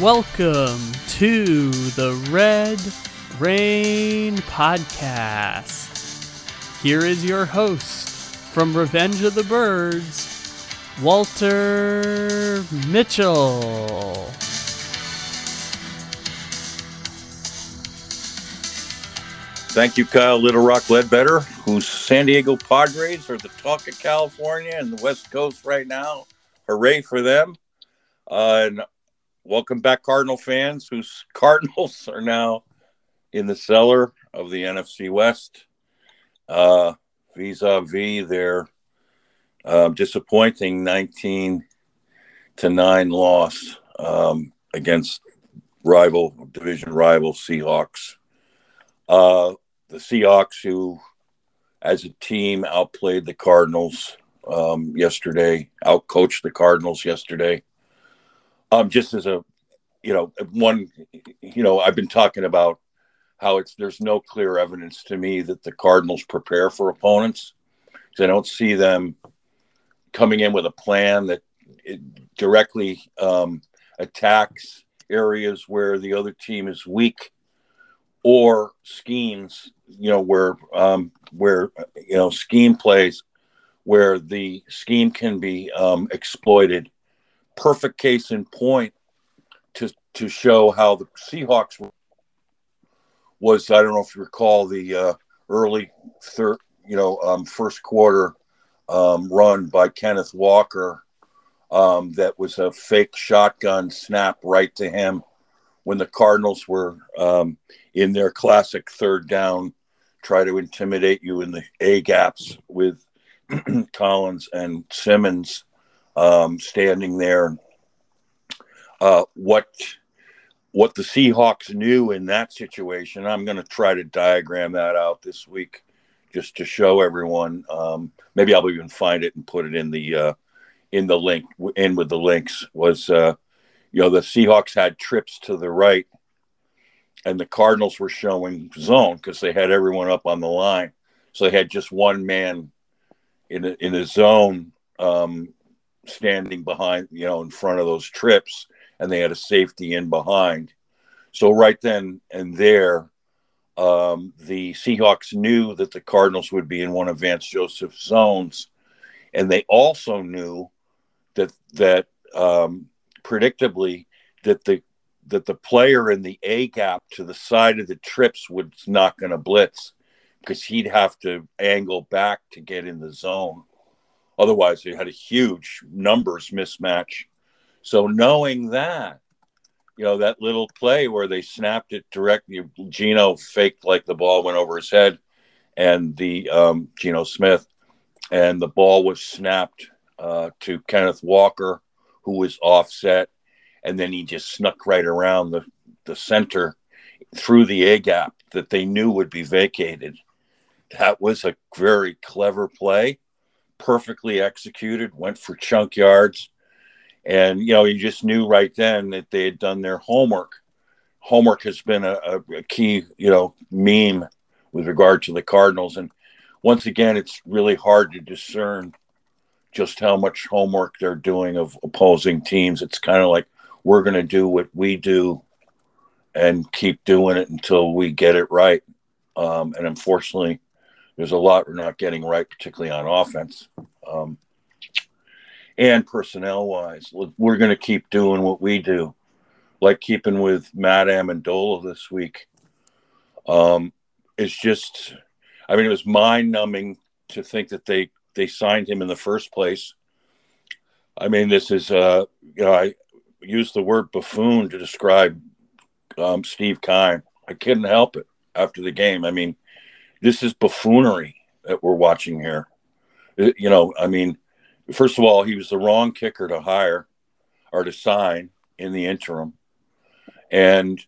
Welcome to the Red Rain Podcast. Here is your host from Revenge of the Birds, Walter Mitchell. Thank you, Kyle Little Rock Ledbetter, whose San Diego Padres are the talk of California and the West Coast right now. Hooray for them. And welcome back, Cardinal fans, whose Cardinals are now in the cellar of the NFC West. Vis-a-vis their disappointing 19-9 loss against division rival Seahawks. The Seahawks, who as a team outplayed the Cardinals yesterday, outcoached the Cardinals yesterday. Just as a, I've been talking about how there's no clear evidence to me that the Cardinals prepare for opponents, because I don't see them coming in with a plan that directly attacks areas where the other team is weak, or schemes, scheme plays where the scheme can be exploited. Perfect case in point to show how the Seahawks was, I don't know if you recall the early first quarter run by Kenneth Walker. That was a fake shotgun snap right to him when the Cardinals were in their classic third down, try to intimidate you in the A gaps with Collins and Simmons standing there. What the Seahawks knew in that situation, I'm going to try to diagram that out this week just to show everyone. Maybe I'll even find it and put it in the link, in with the links, was, the Seahawks had trips to the right, and the Cardinals were showing zone because they had everyone up on the line. So they had just one man in the zone standing behind, in front of those trips, and they had a safety in behind. So right then and there, the Seahawks knew that the Cardinals would be in one of Vance Joseph's zones, and they also knew that predictably that the player in the A gap to the side of the trips was not going to blitz, because he'd have to angle back to get in the zone. Otherwise, they had a huge numbers mismatch. So knowing that, that little play where they snapped it directly, Geno faked like the ball went over his head, and the Geno Smith, and the ball was snapped to Kenneth Walker, who was offset, and then he just snuck right around the center through the A gap that they knew would be vacated. That was a very clever play, perfectly executed, went for chunk yards. And, you just knew right then that they had done their homework. Homework has been a key, meme with regard to the Cardinals. And once again, it's really hard to discern just how much homework they're doing of opposing teams. It's kind of like, we're going to do what we do and keep doing it until we get it right. And unfortunately, there's a lot we're not getting right, particularly on offense. And personnel-wise, we're going to keep doing what we do, like keeping with Matt Ammendola this week. It's just, it was mind-numbing to think that they signed him in the first place. This is, I used the word buffoon to describe Steve Keim. I couldn't help it after the game. This is buffoonery that we're watching here. First of all, he was the wrong kicker to hire or to sign in the interim. And,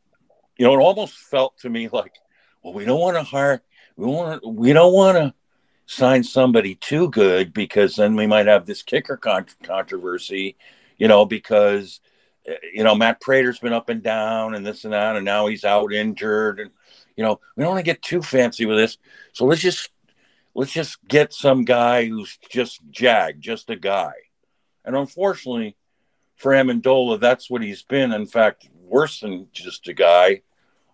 it almost felt to me like, well, we don't want to sign somebody too good, because then we might have this kicker controversy, because, Matt Prater's been up and down and this and that, and now he's out injured. And, we don't want to get too fancy with this. So let's just get some guy who's just a guy. And unfortunately for Amendola, that's what he's been. In fact, worse than just a guy.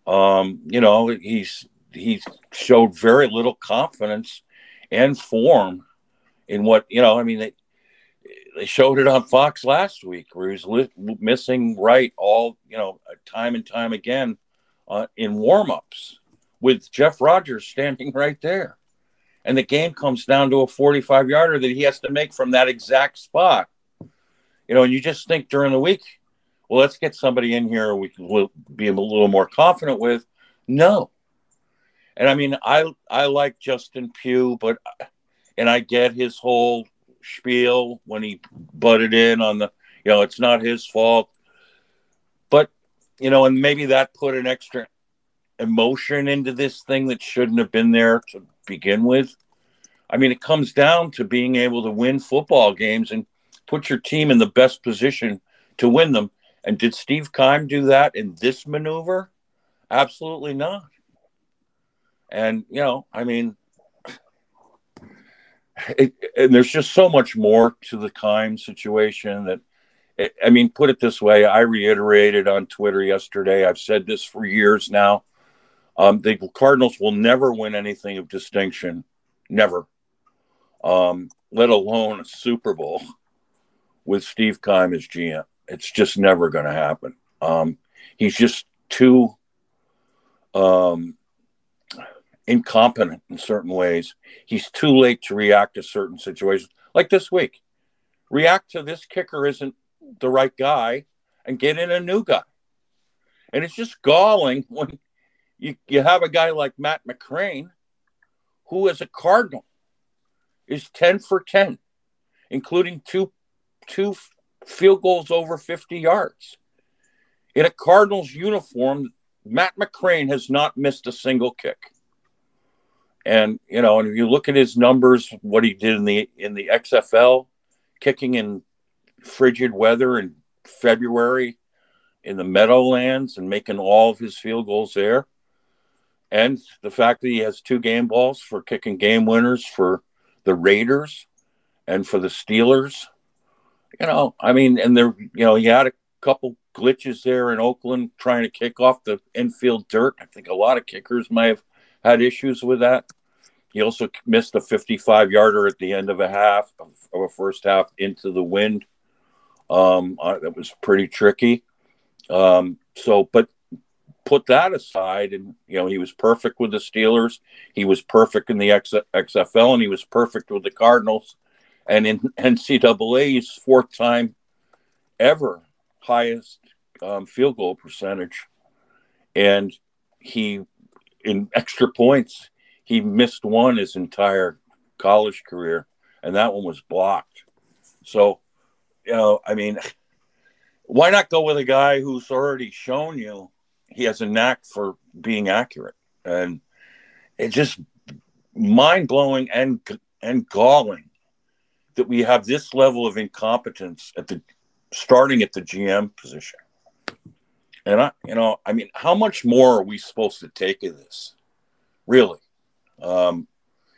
You know, he showed very little confidence and form in what, you know, I mean, they showed it on Fox last week where he was missing right all, you know, time and time again in warmups with Jeff Rogers standing right there. And the game comes down to a 45-yarder that he has to make from that exact spot. You know, and you just think during the week, well, let's get somebody in here we can be a little more confident with. No. And, I mean, I like Justin Pugh, but and I get his whole spiel when he butted in on the, you know, it's not his fault. But, you know, and maybe that put an extra emotion into this thing that shouldn't have been there to begin with. I mean, it comes down to being able to win football games and put your team in the best position to win them. And did Steve Keim do that in this maneuver? Absolutely not. And, you know, I mean, and there's just so much more to the Keim situation that, I mean, put it this way, I reiterated on Twitter yesterday, I've said this for years now, the Cardinals will never win anything of distinction, never, let alone a Super Bowl with Steve Keim as GM. It's just never going to happen. He's just too incompetent in certain ways. He's too late to react to certain situations. Like this week, react to this kicker isn't the right guy and get in a new guy. And it's just galling when you have a guy like Matt McCrane, who as a Cardinal is 10 for 10, including two field goals over 50 yards. In a Cardinals uniform, Matt McCrane has not missed a single kick. And, you know, and if you look at his numbers, what he did in the XFL, kicking in frigid weather in February in the Meadowlands and making all of his field goals there. And the fact that he has two game balls for kicking game winners for the Raiders and for the Steelers. You know, I mean, and there, you know, he had a couple glitches there in Oakland trying to kick off the infield dirt. I think a lot of kickers might have had issues with that. He also missed a 55-yarder at the end of a first half into the wind. That was pretty tricky. But put that aside, and, you know, he was perfect with the Steelers. He was perfect in the XFL, and he was perfect with the Cardinals. And in NCAA's fourth time ever highest field goal percentage. And he, in extra points, he missed one his entire college career, and that one was blocked. So, you know, I mean, why not go with a guy who's already shown you he has a knack for being accurate? And it's just mind-blowing and galling that we have this level of incompetence starting at the GM position. And I mean, how much more are we supposed to take of this? Really? You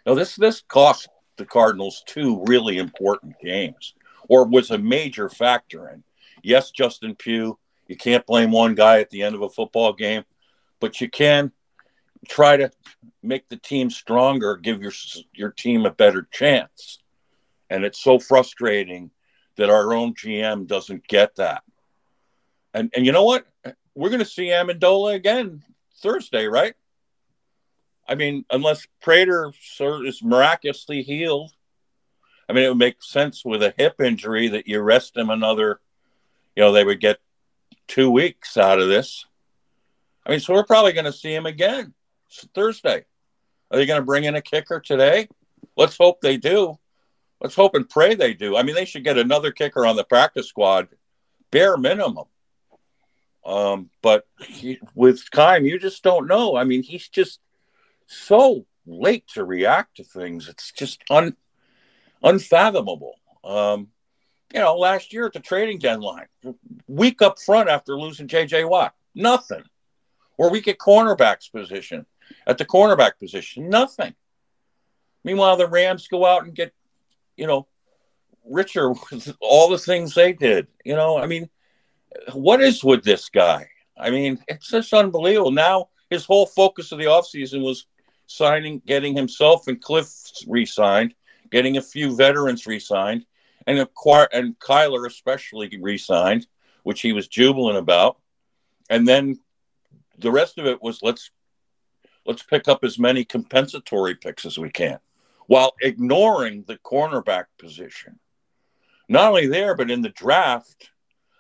know, this cost the Cardinals two really important games, or was a major factor in. Yes, Justin Pugh, you can't blame one guy at the end of a football game, but you can try to make the team stronger, give your team a better chance. And it's so frustrating that our own GM doesn't get that. And you know what? We're going to see Amendola again Thursday, right? I mean, unless Prater is miraculously healed. I mean, it would make sense with a hip injury that you rest him another, you know, they would get 2 weeks out of this. I mean, so we're probably going to see him again Thursday. Are they going to bring in a kicker today? Let's hope they do. Let's hope and pray they do. I mean, they should get another kicker on the practice squad, bare minimum. But with Keim, you just don't know. I mean, he's just so late to react to things. It's just unfathomable. You know, last year at the trading deadline, week up front after losing J.J. Watt, nothing. Or week at the cornerback position, nothing. Meanwhile, the Rams go out and get, you know, richer with all the things they did. You know, I mean, what is with this guy? I mean, it's just unbelievable. Now his whole focus of the offseason was signing, getting himself and Cliff re-signed, getting a few veterans re-signed, and Kyler especially re-signed, which he was jubilant about. And then the rest of it was let's pick up as many compensatory picks as we can, while ignoring the cornerback position. Not only there, but in the draft,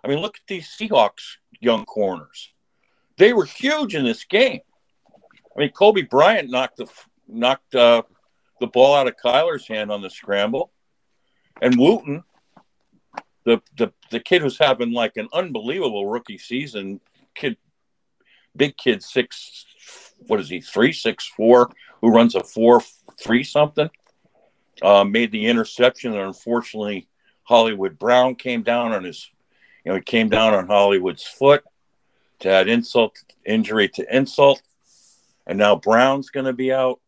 I mean, look at these Seahawks young corners. They were huge in this game. I mean, Kobe Bryant knocked the ball out of Kyler's hand on the scramble. And Wooten, the kid who's having like an unbelievable rookie season, big kid, 3.64, who runs a 4.3 something, made the interception. And unfortunately, Hollywood Brown came down on his, he came down on Hollywood's foot to add injury to insult. And now Brown's going to be out,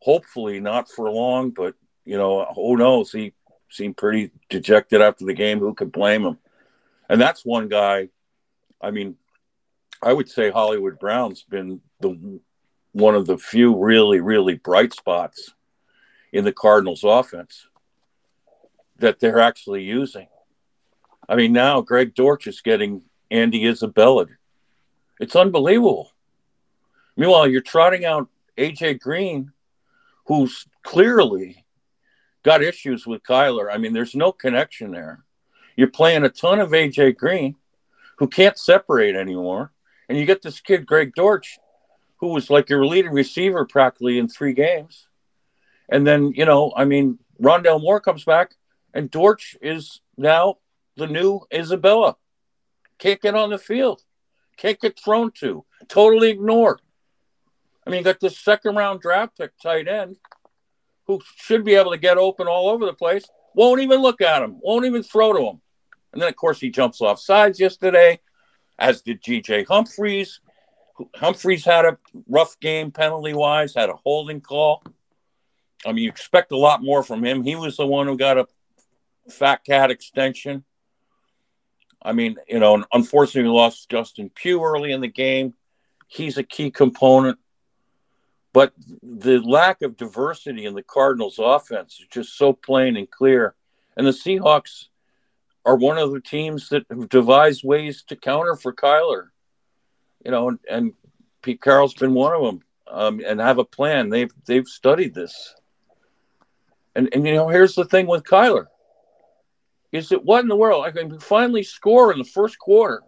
hopefully not for long, but, who knows? He seemed pretty dejected after the game. Who could blame him? And that's one guy. I mean, I would say Hollywood Brown's been one of the few really, really bright spots in the Cardinals offense that they're actually using. I mean, now Greg Dortch is getting Andy Isabella. It's unbelievable. Meanwhile, you're trotting out AJ Green, who's clearly got issues with Kyler. I mean, there's no connection there. You're playing a ton of AJ Green, who can't separate anymore. And you get this kid, Greg Dortch, who was like your leading receiver practically in 3 games. And then, Rondale Moore comes back, and Dortch is now the new Isabella. Can't get on the field. Can't get thrown to. Totally ignored. I mean, you got this second-round draft pick tight end who should be able to get open all over the place. Won't even look at him. Won't even throw to him. And then, of course, he jumps off sides yesterday, as did G.J. Humphries. Humphries had a rough game penalty-wise, had a holding call. I mean, you expect a lot more from him. He was the one who got a fat cat extension. I mean, unfortunately, we lost Justin Pugh early in the game. He's a key component. But the lack of diversity in the Cardinals' offense is just so plain and clear. And the Seahawks are one of the teams that have devised ways to counter for Kyler. And Pete Carroll's been one of them, and have a plan. They've studied this. And here's the thing with Kyler. Is that what in the world? I can finally score in the first quarter.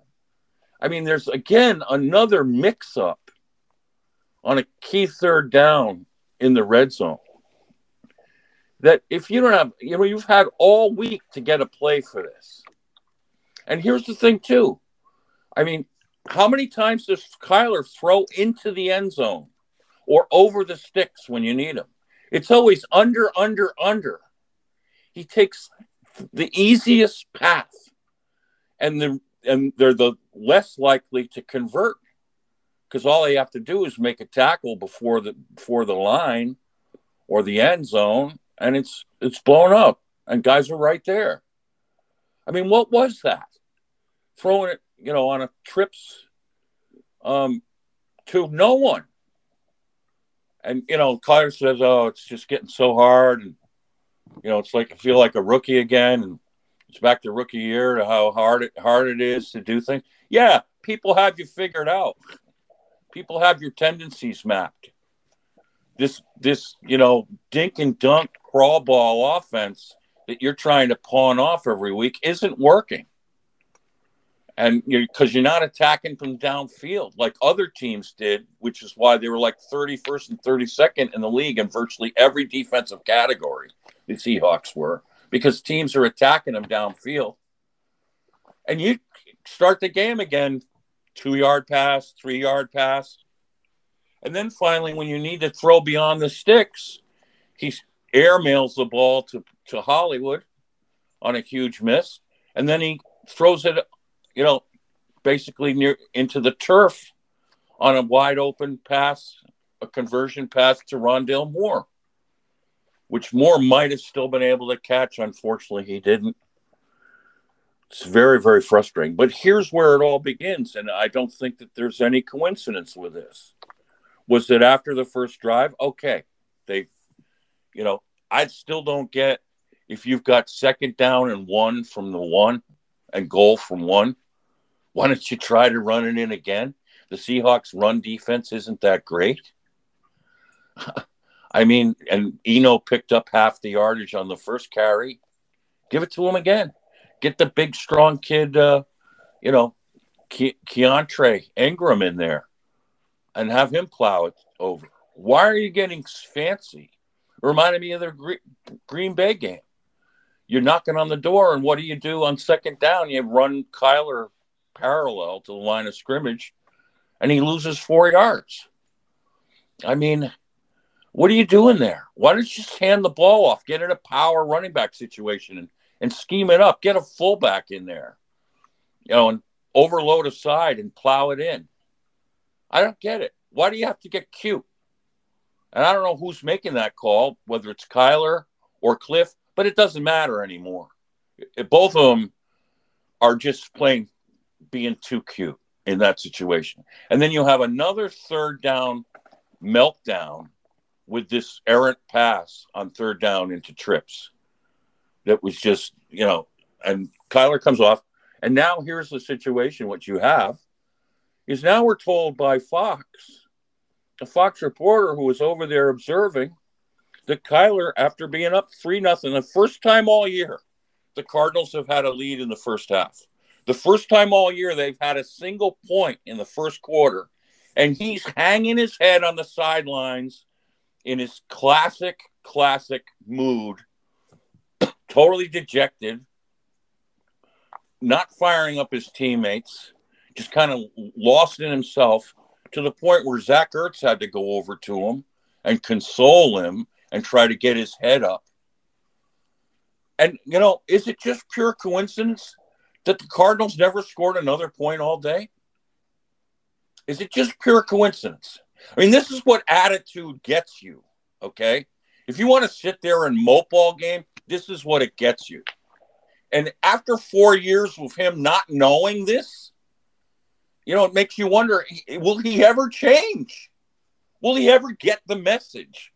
I mean, there's, again, another mix-up on a key third down in the red zone. That if you don't have, you've had all week to get a play for this. And here's the thing, too. I mean, how many times does Kyler throw into the end zone or over the sticks when you need him? It's always under. He takes the easiest path, and they're the less likely to convert, because all they have to do is make a tackle before the line or the end zone, and it's blown up, and guys are right there. I mean, what was that? Throwing it, on a trips to no one. And, Kyler says, oh, it's just getting so hard. And, it's like I feel like a rookie again. And it's back to rookie year, to how hard it is to do things. Yeah, people have you figured out. People have your tendencies mapped. This dink and dunk crawl ball offense that you're trying to pawn off every week isn't working. And because you're not attacking from downfield like other teams did, which is why they were like 31st and 32nd in the league in virtually every defensive category, the Seahawks were, because teams are attacking them downfield. And you start the game again, 2-yard pass, 3-yard pass. And then finally, when you need to throw beyond the sticks, he airmails the ball to Hollywood on a huge miss. And then he throws it basically near into the turf on a wide open pass, a conversion pass to Rondale Moore, which Moore might have still been able to catch. Unfortunately, he didn't. It's very, very frustrating. But here's where it all begins, and I don't think that there's any coincidence with this. Was that after the first drive? Okay, they, you know, I still don't get if you've got second down and one from the one and goal from one, why don't you try to run it in again? The Seahawks' run defense isn't that great. I mean, and Eno picked up half the yardage on the first carry. Give it to him again. Get the big, strong kid, you know, Keontre Ingram in there and have him plow it over. Why are you getting fancy? It reminded me of the Green Bay game. You're knocking on the door, and what do? On second down, you run Kyler parallel to the line of scrimmage, and he loses 4 yards. I mean, what are you doing there? Why don't you just hand the ball off, get in a power running back situation and scheme it up, get a fullback in there, you know, and overload a side and plow it in. I don't get it. Why do you have to get cute? And I don't know who's making that call, whether it's Kyler or Cliff, but it doesn't matter anymore. Both of them are just playing, being too cute in that situation. And then you have another third down meltdown with this errant pass on third down into trips. That was just, you know, and Kyler comes off. And now here's the situation. What you have is now we're told by Fox, the Fox reporter who was over there observing, that Kyler, after being up 3-0, the first time all year, the Cardinals have had a lead in the first half. The first time all year they've had a single point in the first quarter, and he's hanging his head on the sidelines in his classic mood, totally dejected, not firing up his teammates, just kind of lost in himself, to the point where Zach Ertz had to go over to him and console him and try to get his head up. And, you know, is it just pure coincidence that the Cardinals never scored another point all day? Is it just pure coincidence? I mean, this is what attitude gets you, okay? If you want to sit there and mope all game, this is what it gets you. And after 4 years with him not knowing this, you know, it makes you wonder, will he ever change? Will he ever get the message?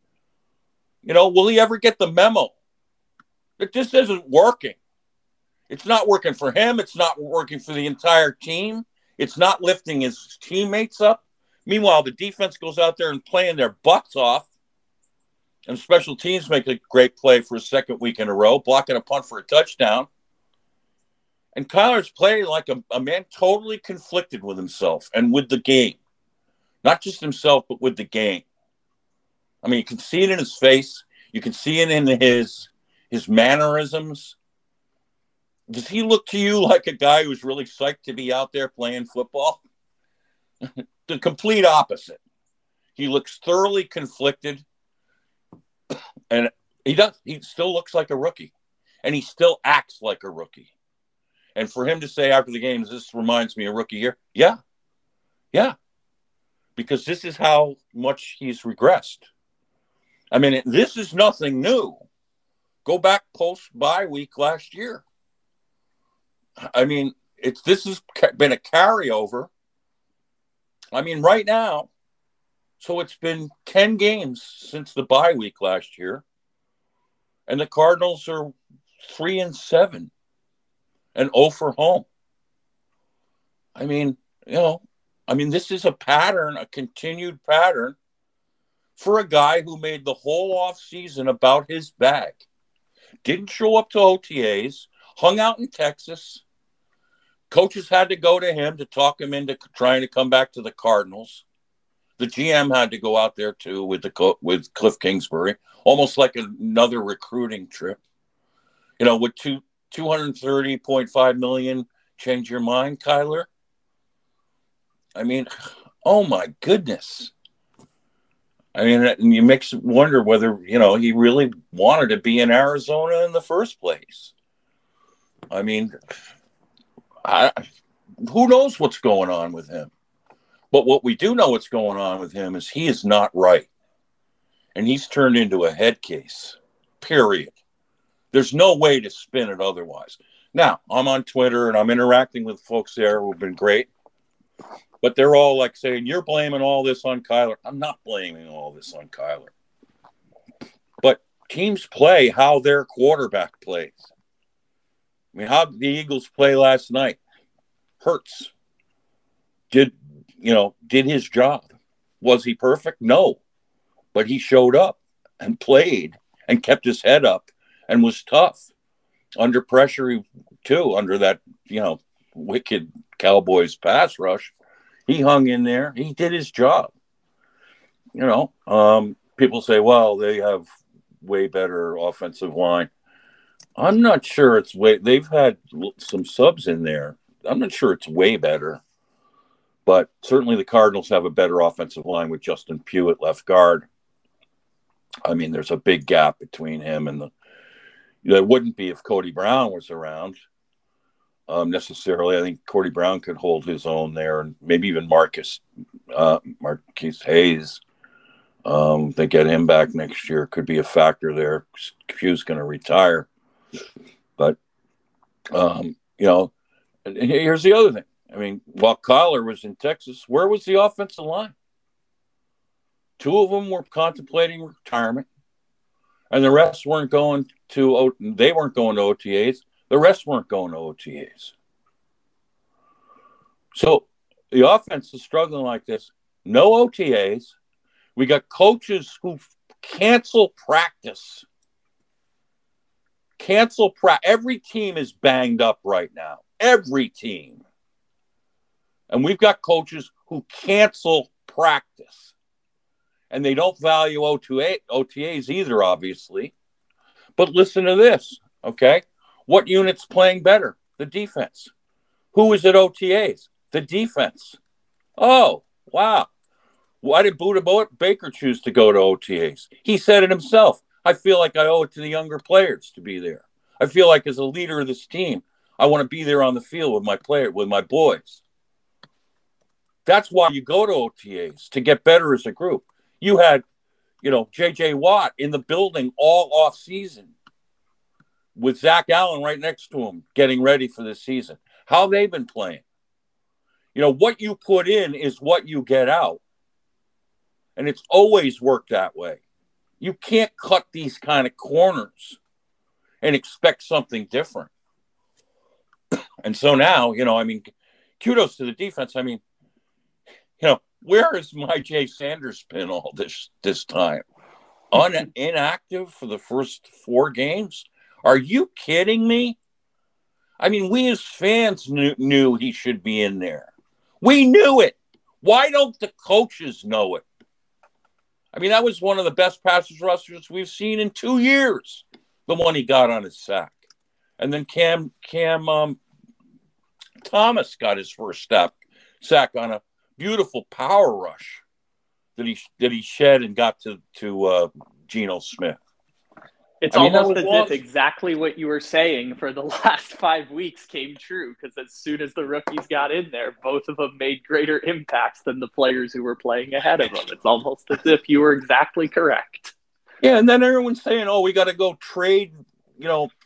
You know, will he ever get the memo that this isn't working? It's not working for him. It's not working for the entire team. It's not lifting his teammates up. Meanwhile, the defense goes out there and playing their butts off. And special teams make a great play for a second week in a row, blocking a punt for a touchdown. And Kyler's playing like a man totally conflicted with himself and with the game. Not just himself, but with the game. I mean, you can see it in his face. You can see it in his mannerisms. Does he look to you like a guy who's really psyched to be out there playing football? The complete opposite. He looks thoroughly conflicted, and he still looks like a rookie, and he still acts like a rookie. And for him to say after the games, this reminds me of rookie year, yeah, because this is how much he's regressed. I mean, this is nothing new. Go back post-bye week last year. I mean, this has been a carryover. I mean, right now, so it's been 10 games since the bye week last year, and the Cardinals are 3-7 and 0 for home. I mean, you know, I mean, this is a pattern, a continued pattern for a guy who made the whole offseason about his bag, didn't show up to OTAs, hung out in Texas. Coaches had to go to him to talk him into trying to come back to the Cardinals. The GM had to go out there, too, with Cliff Kingsbury, almost like another recruiting trip. You know, with $230.5 million, change your mind, Kyler? I mean, oh, my goodness. I mean, it makes you wonder whether, you know, he really wanted to be in Arizona in the first place. I mean, who knows what's going on with him? But what we do know what's going on with him is he is not right. And he's turned into a head case, period. There's no way to spin it otherwise. Now, I'm on Twitter, and I'm interacting with folks there who have been great. But they're all like saying, you're blaming all this on Kyler. I'm not blaming all this on Kyler. But teams play how their quarterback plays. I mean, how did the Eagles play last night? Hurts did his job. Was he perfect? No. But he showed up and played and kept his head up and was tough. Under pressure, too, under that, wicked Cowboys pass rush. He hung in there. He did his job. People say, well, they have way better offensive line. I'm not sure it's way – they've had some subs in there. I'm not sure it's way better. But certainly the Cardinals have a better offensive line with Justin Pugh at left guard. I mean, there's a big gap between him and the – there wouldn't be if Cody Brown was around. Necessarily, I think Cody Brown could hold his own there, and maybe even Marquise Hayes. They get him back next year, could be a factor there. Pugh's going to retire, but And here's the other thing. I mean, while Kyler was in Texas, where was the offensive line? Two of them were contemplating retirement, and the rest weren't going to. They weren't going to OTAs. The rest weren't going to OTAs. So the offense is struggling like this. No OTAs. We got coaches who cancel practice. Cancel practice. Every team is banged up right now. Every team. And we've got coaches who cancel practice. And they don't value OTAs either, obviously. But listen to this, okay? What unit's playing better? The defense. Who is at OTAs? The defense. Oh, wow. Why did Budda Baker choose to go to OTAs? He said it himself. I feel like I owe it to the younger players to be there. I feel like as a leader of this team, I want to be there on the field with my player, with my boys. That's why you go to OTAs, to get better as a group. You had, J.J. Watt in the building all offseason, with Zach Allen right next to him, getting ready for this season. How they've been playing. What you put in is what you get out. And it's always worked that way. You can't cut these kind of corners and expect something different. And so now, kudos to the defense. Where is my Jay Sanders pin all this time? Inactive for the first four games? Are you kidding me? I mean, we as fans knew he should be in there. We knew it. Why don't the coaches know it? I mean, that was one of the best passers rushers we've seen in 2 years, the one he got on his sack. And then Cam Thomas got his first sack on a beautiful power rush that he shed and got to Geno Smith. It's almost as if exactly what you were saying for the last 5 weeks came true, because as soon as the rookies got in there, both of them made greater impacts than the players who were playing ahead of them. It's almost as if you were exactly correct. Yeah, and then everyone's saying, oh, we got to go trade,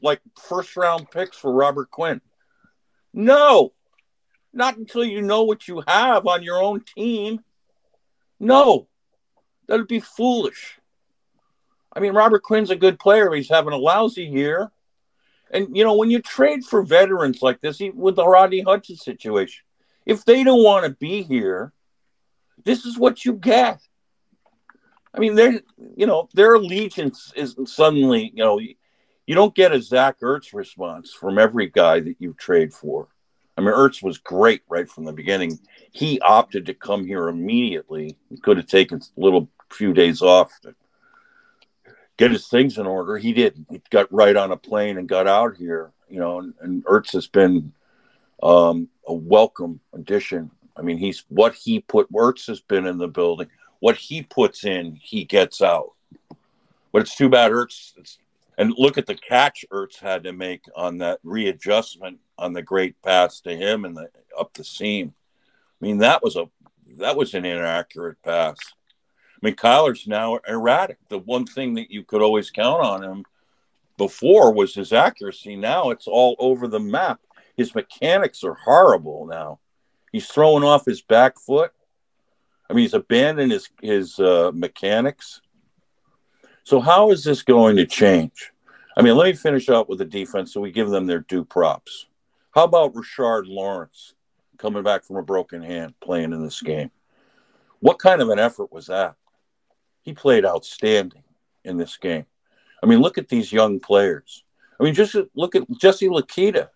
like first-round picks for Robert Quinn. No, not until you know what you have on your own team. No, that would be foolish. I mean, Robert Quinn's a good player. He's having a lousy year. And, when you trade for veterans like this, with the Rodney Hudson situation, if they don't want to be here, this is what you get. I mean, their allegiance isn't suddenly, you don't get a Zach Ertz response from every guy that you trade for. I mean, Ertz was great right from the beginning. He opted to come here immediately. He could have taken a few days off to get his things in order. He didn't. He got right on a plane and got out here, and Ertz has been a welcome addition. I mean, Ertz has been in the building. What he puts in, he gets out. But it's too bad and look at the catch Ertz had to make on that readjustment on the great pass to him and up the seam. I mean, that was an inaccurate pass. I mean, Kyler's now erratic. The one thing that you could always count on him before was his accuracy. Now it's all over the map. His mechanics are horrible now. He's throwing off his back foot. I mean, he's abandoned his mechanics. So how is this going to change? I mean, let me finish up with the defense so we give them their due props. How about Rashard Lawrence coming back from a broken hand playing in this game? What kind of an effort was that? He played outstanding in this game. I mean, look at these young players. I mean, just look at Jesse Luketa.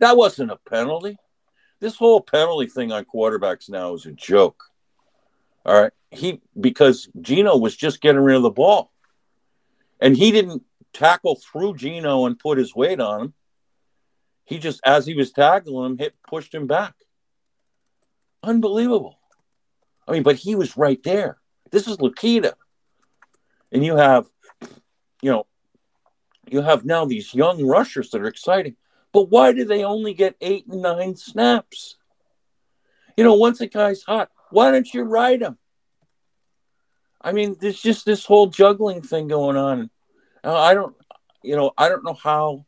That wasn't a penalty. This whole penalty thing on quarterbacks now is a joke. All right. Because Geno was just getting rid of the ball. And he didn't tackle through Geno and put his weight on him. He just, as he was tackling him, pushed him back. Unbelievable. I mean, but he was right there. This is Luketa. And you have now these young rushers that are exciting. But why do they only get 8 and 9 snaps? You know, once a guy's hot, why don't you ride him? I mean, there's just this whole juggling thing going on. I don't know how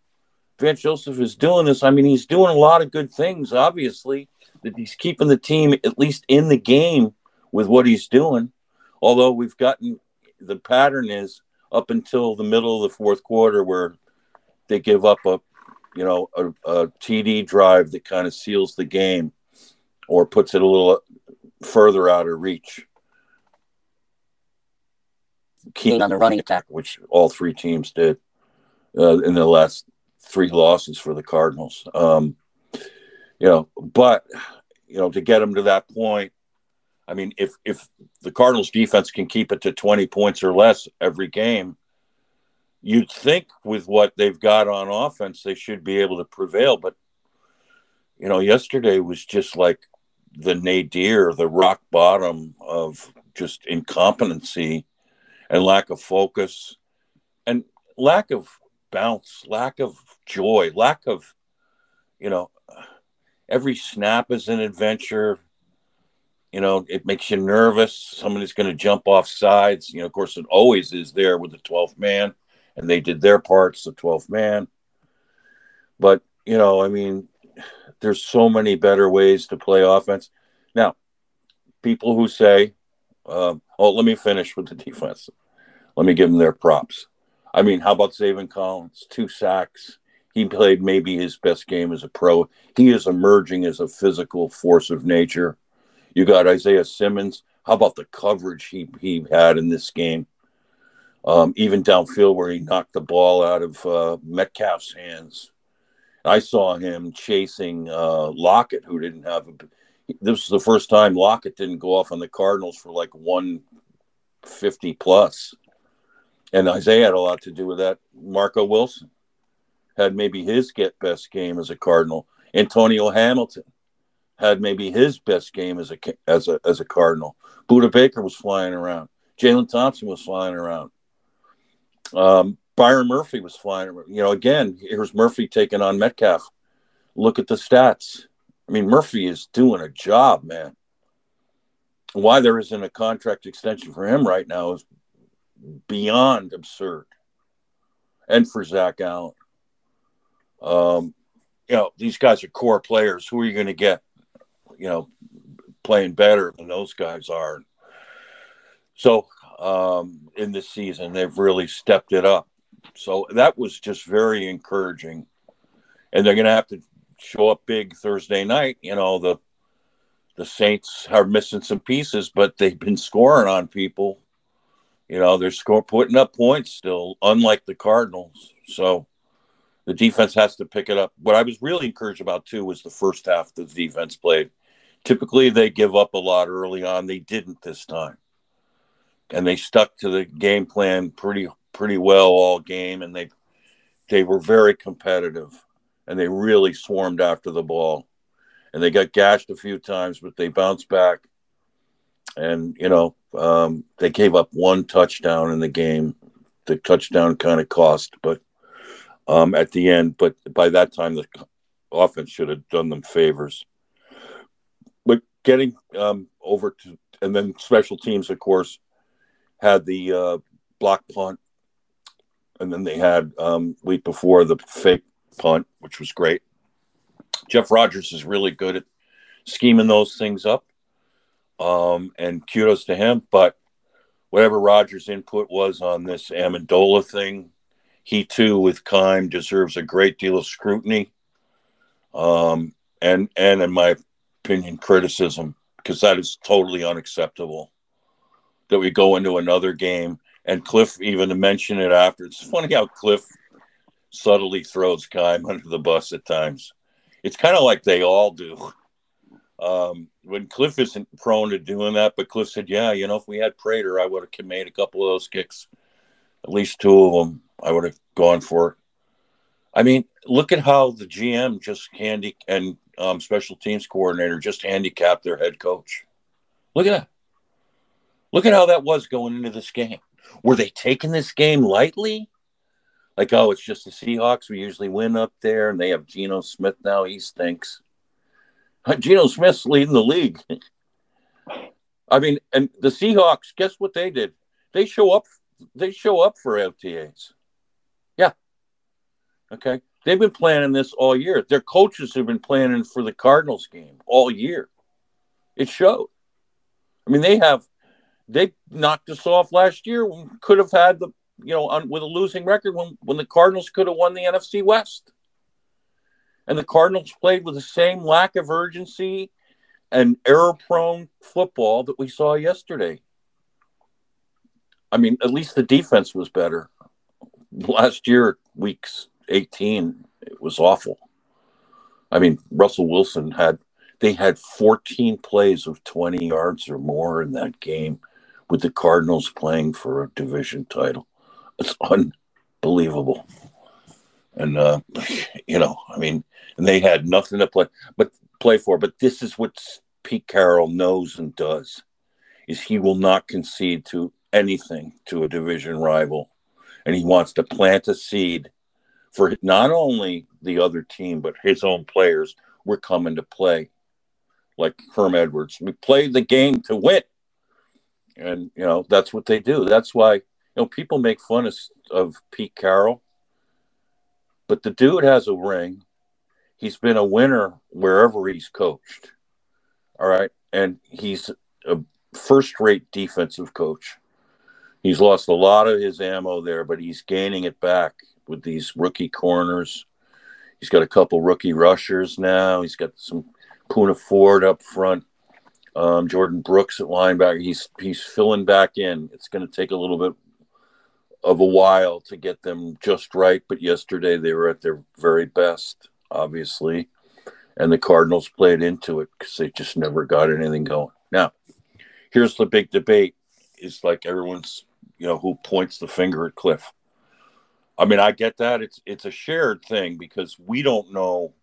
Vance Joseph is doing this. I mean, he's doing a lot of good things, obviously, that he's keeping the team at least in the game with what he's doing. Although we've gotten the pattern is up until the middle of the fourth quarter where they give up a TD drive that kind of seals the game or puts it a little further out of reach. Key on the running attack, which all three teams did in the last 3 losses for the Cardinals. To get them to that point, I mean, if the Cardinals defense can keep it to 20 points or less every game, you'd think with what they've got on offense, they should be able to prevail. But, you know, yesterday was just like the nadir, the rock bottom of just incompetency and lack of focus and lack of bounce, lack of joy, lack of, every snap is an adventure. You know, it makes you nervous. Somebody's going to jump off sides. You know, of course, it always is there with the 12th man, and they did their parts, the 12th man. But, there's so many better ways to play offense. Now, people who say, let me finish with the defense. Let me give them their props. I mean, how about Zaven Collins? 2 sacks. He played maybe his best game as a pro. He is emerging as a physical force of nature. You got Isaiah Simmons. How about the coverage he had in this game? Even downfield where he knocked the ball out of Metcalf's hands. I saw him chasing Lockett, who didn't have – this was the first time Lockett didn't go off on the Cardinals for like 150-plus. And Isaiah had a lot to do with that. Marco Wilson had maybe his best game as a Cardinal. Antonio Hamilton had maybe his best game as a Cardinal. Budda Baker was flying around. Jalen Thompson was flying around. Byron Murphy was flying around. You know, again, here's Murphy taking on Metcalf. Look at the stats. I mean, Murphy is doing a job, man. Why there isn't a contract extension for him right now is beyond absurd. And for Zach Allen. These guys are core players. Who are you going to get? Playing better than those guys are. So in this season, they've really stepped it up. So that was just very encouraging. And they're going to have to show up big Thursday night. The Saints are missing some pieces, but they've been scoring on people. They're putting up points still, unlike the Cardinals. So the defense has to pick it up. What I was really encouraged about, too, was the first half that the defense played. Typically, they give up a lot early on. They didn't this time. And they stuck to the game plan pretty well all game, and they were very competitive, and they really swarmed after the ball. And they got gashed a few times, but they bounced back. And, they gave up 1 touchdown in the game. The touchdown kind of cost, but at the end, but by that time, the offense should have done them favors. But getting over to, and then special teams, of course, had the block punt And then they had week before the fake punt, which was great. Jeff Rogers is really good at scheming those things up, and kudos to him. But whatever Rogers' input was on this Amendola thing, he too, with Keim, deserves a great deal of scrutiny and in my opinion, criticism, because that is totally unacceptable that we go into another game. And Cliff even to mention it after. It's funny how Cliff subtly throws Keim under the bus at times. It's kind of like they all do. When Cliff isn't prone to doing that, but Cliff said, yeah, you know, if we had Prater, I would have made a couple of those kicks, at least two of them. I would have gone for it. I mean, look at how the GM just special teams coordinator just handicapped their head coach. Look at that. Look at how that was going into this game. Were they taking this game lightly? Like, oh, it's just the Seahawks. We usually win up there, and they have Geno Smith now. He stinks. Geno Smith's leading the league. I mean, and the Seahawks, guess what they did? They show up for OTAs. Yeah. Okay. They've been planning this all year. Their coaches have been planning for the Cardinals game all year. It showed. I mean, they knocked us off last year. We could have had with a losing record when the Cardinals could have won the NFC West. And the Cardinals played with the same lack of urgency and error-prone football that we saw yesterday. I mean, at least the defense was better. Last year, week 18, it was awful. I mean, Russell Wilson had 14 plays of 20 yards or more in that game with the Cardinals playing for a division title. It's unbelievable. And, and they had nothing to play for. But this is what Pete Carroll knows and does, is he will not concede to anything to a division rival. And he wants to plant a seed for not only the other team, but his own players. We're coming to play like Herm Edwards. We play the game to win. And, you know, that's what they do. That's why, you know, people make fun of Pete Carroll. But the dude has a ring. He's been a winner wherever he's coached. All right. And he's a first-rate defensive coach. He's lost a lot of his ammo there, but he's gaining it back with these rookie corners. He's got a couple rookie rushers now. He's got some Puna Ford up front, Jordan Brooks at linebacker. He's filling back in. It's going to take a little bit of a while to get them just right, but yesterday they were at their very best, obviously, and the Cardinals played into it because they just never got anything going. Now, here's the big debate. It's like everyone's, you know, who points the finger at Cliff. I mean, I get that. It's a shared thing because we don't know.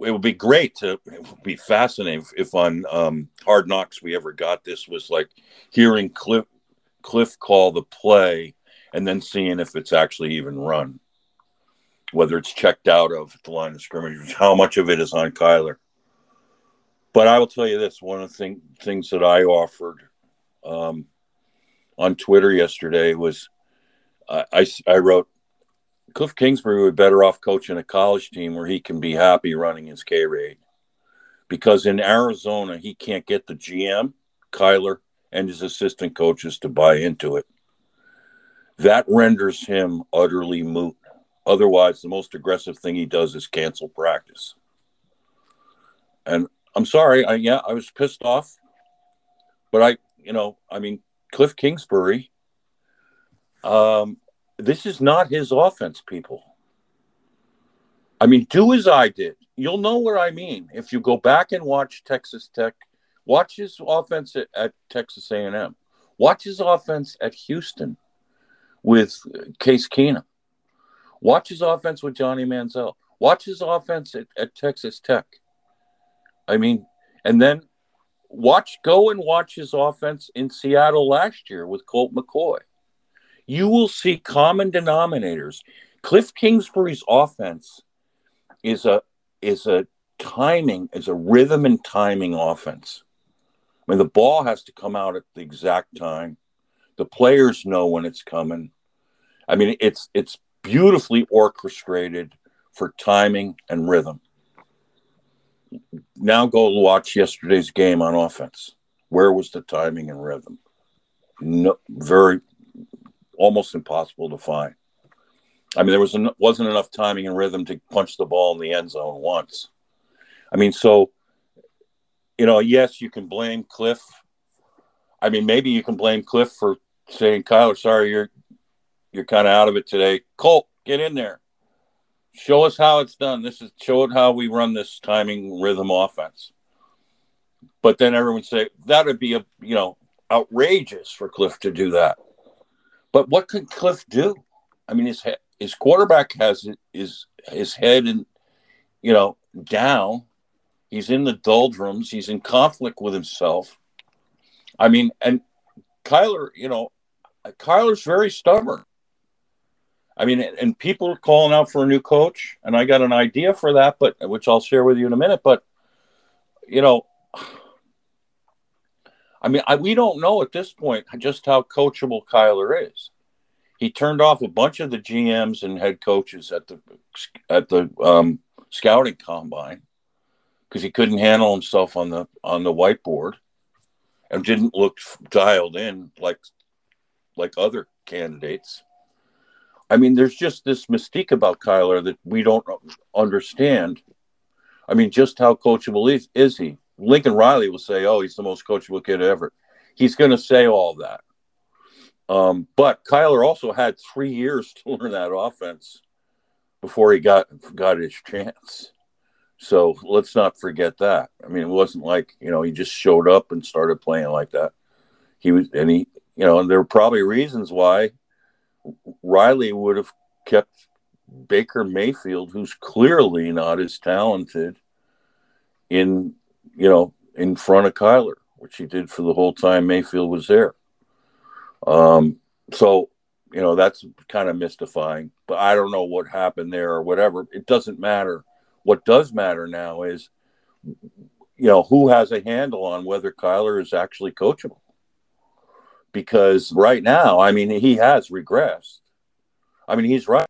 It would be fascinating if on Hard Knocks we ever got this, was like hearing Cliff call the play and then seeing if it's actually even run, whether it's checked out of the line of scrimmage, how much of it is on Kyler. But I will tell you this, one of the things that I offered on Twitter yesterday was I wrote, Cliff Kingsbury would be better off coaching a college team where he can be happy running his K-Raid, because in Arizona he can't get the GM, Kyler, and his assistant coaches to buy into it. That renders him utterly moot. Otherwise, the most aggressive thing he does is cancel practice. And I'm sorry, I was pissed off. But Cliff Kingsbury, this is not his offense, people. I mean, do as I did. You'll know what I mean. If you go back and watch Texas Tech, watch his offense at Texas A&M. Watch his offense at Houston with Case Keenum. Watch his offense with Johnny Manziel. Watch his offense at Texas Tech. I mean, and then watch his offense in Seattle last year with Colt McCoy. You will see common denominators. Cliff Kingsbury's offense is a rhythm and timing offense. I mean, the ball has to come out at the exact time. The players know when it's coming. I mean, it's beautifully orchestrated for timing and rhythm. Now go watch yesterday's game on offense. Where was the timing and rhythm? No, very almost impossible to find. I mean, there wasn't enough timing and rhythm to punch the ball in the end zone once. I mean, so, you know, yes, you can blame Cliff. I mean, maybe you can blame Cliff for saying, Kyler, sorry, you're kind of out of it today. Colt, get in there. Show us how it's done. Show it how we run this timing rhythm offense. But then everyone say, that would be, outrageous for Cliff to do that. But what could Cliff do? I mean, his quarterback has his head in, down. He's in the doldrums. He's in conflict with himself. I mean, and Kyler, Kyler's very stubborn. I mean, and people are calling out for a new coach, and I got an idea for that, but which I'll share with you in a minute. But, we don't know at this point just how coachable Kyler is. He turned off a bunch of the GMs and head coaches at the scouting combine because he couldn't handle himself on the whiteboard and didn't look dialed in like other candidates. I mean, there's just this mystique about Kyler that we don't understand. I mean, just how coachable is he? Lincoln Riley will say, oh, he's the most coachable kid ever. He's going to say all that. But Kyler also had 3 years to learn that offense before he got his chance. So let's not forget that. I mean, it wasn't like, he just showed up and started playing like that. And there were probably reasons why Riley would have kept Baker Mayfield, who's clearly not as talented, in front of Kyler, which he did for the whole time Mayfield was there. So that's kind of mystifying. But I don't know what happened there or whatever. It doesn't matter. What does matter now is, who has a handle on whether Kyler is actually coachable. Because right now, I mean, he has regressed. I mean, he's right.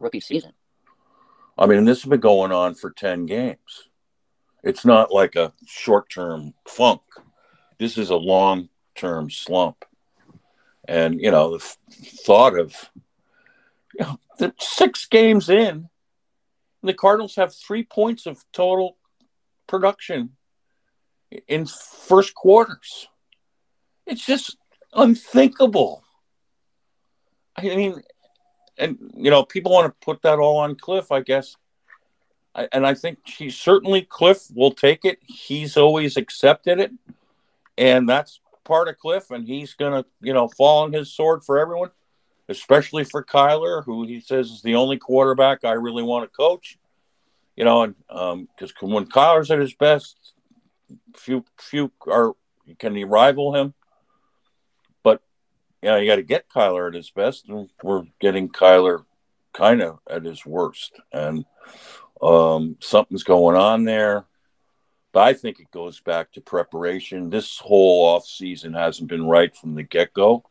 Rookie season. I mean, and this has been going on for 10 games. It's not like a short-term funk. This is a long-term slump. And, the thought of, the 6 games in, and the Cardinals have 3 points of total production in first quarters. It's just unthinkable. I mean, and, people want to put that all on Cliff, I guess. And I think Cliff will take it. He's always accepted it. And that's part of Cliff. And he's going to, fall on his sword for everyone, especially for Kyler, who he says is the only quarterback I really want to coach. Because when Kyler's at his best, can he rival him? But you got to get Kyler at his best, and we're getting Kyler kind of at his worst, and something's going on there. But I think it goes back to preparation. This whole offseason hasn't been right from the get-go,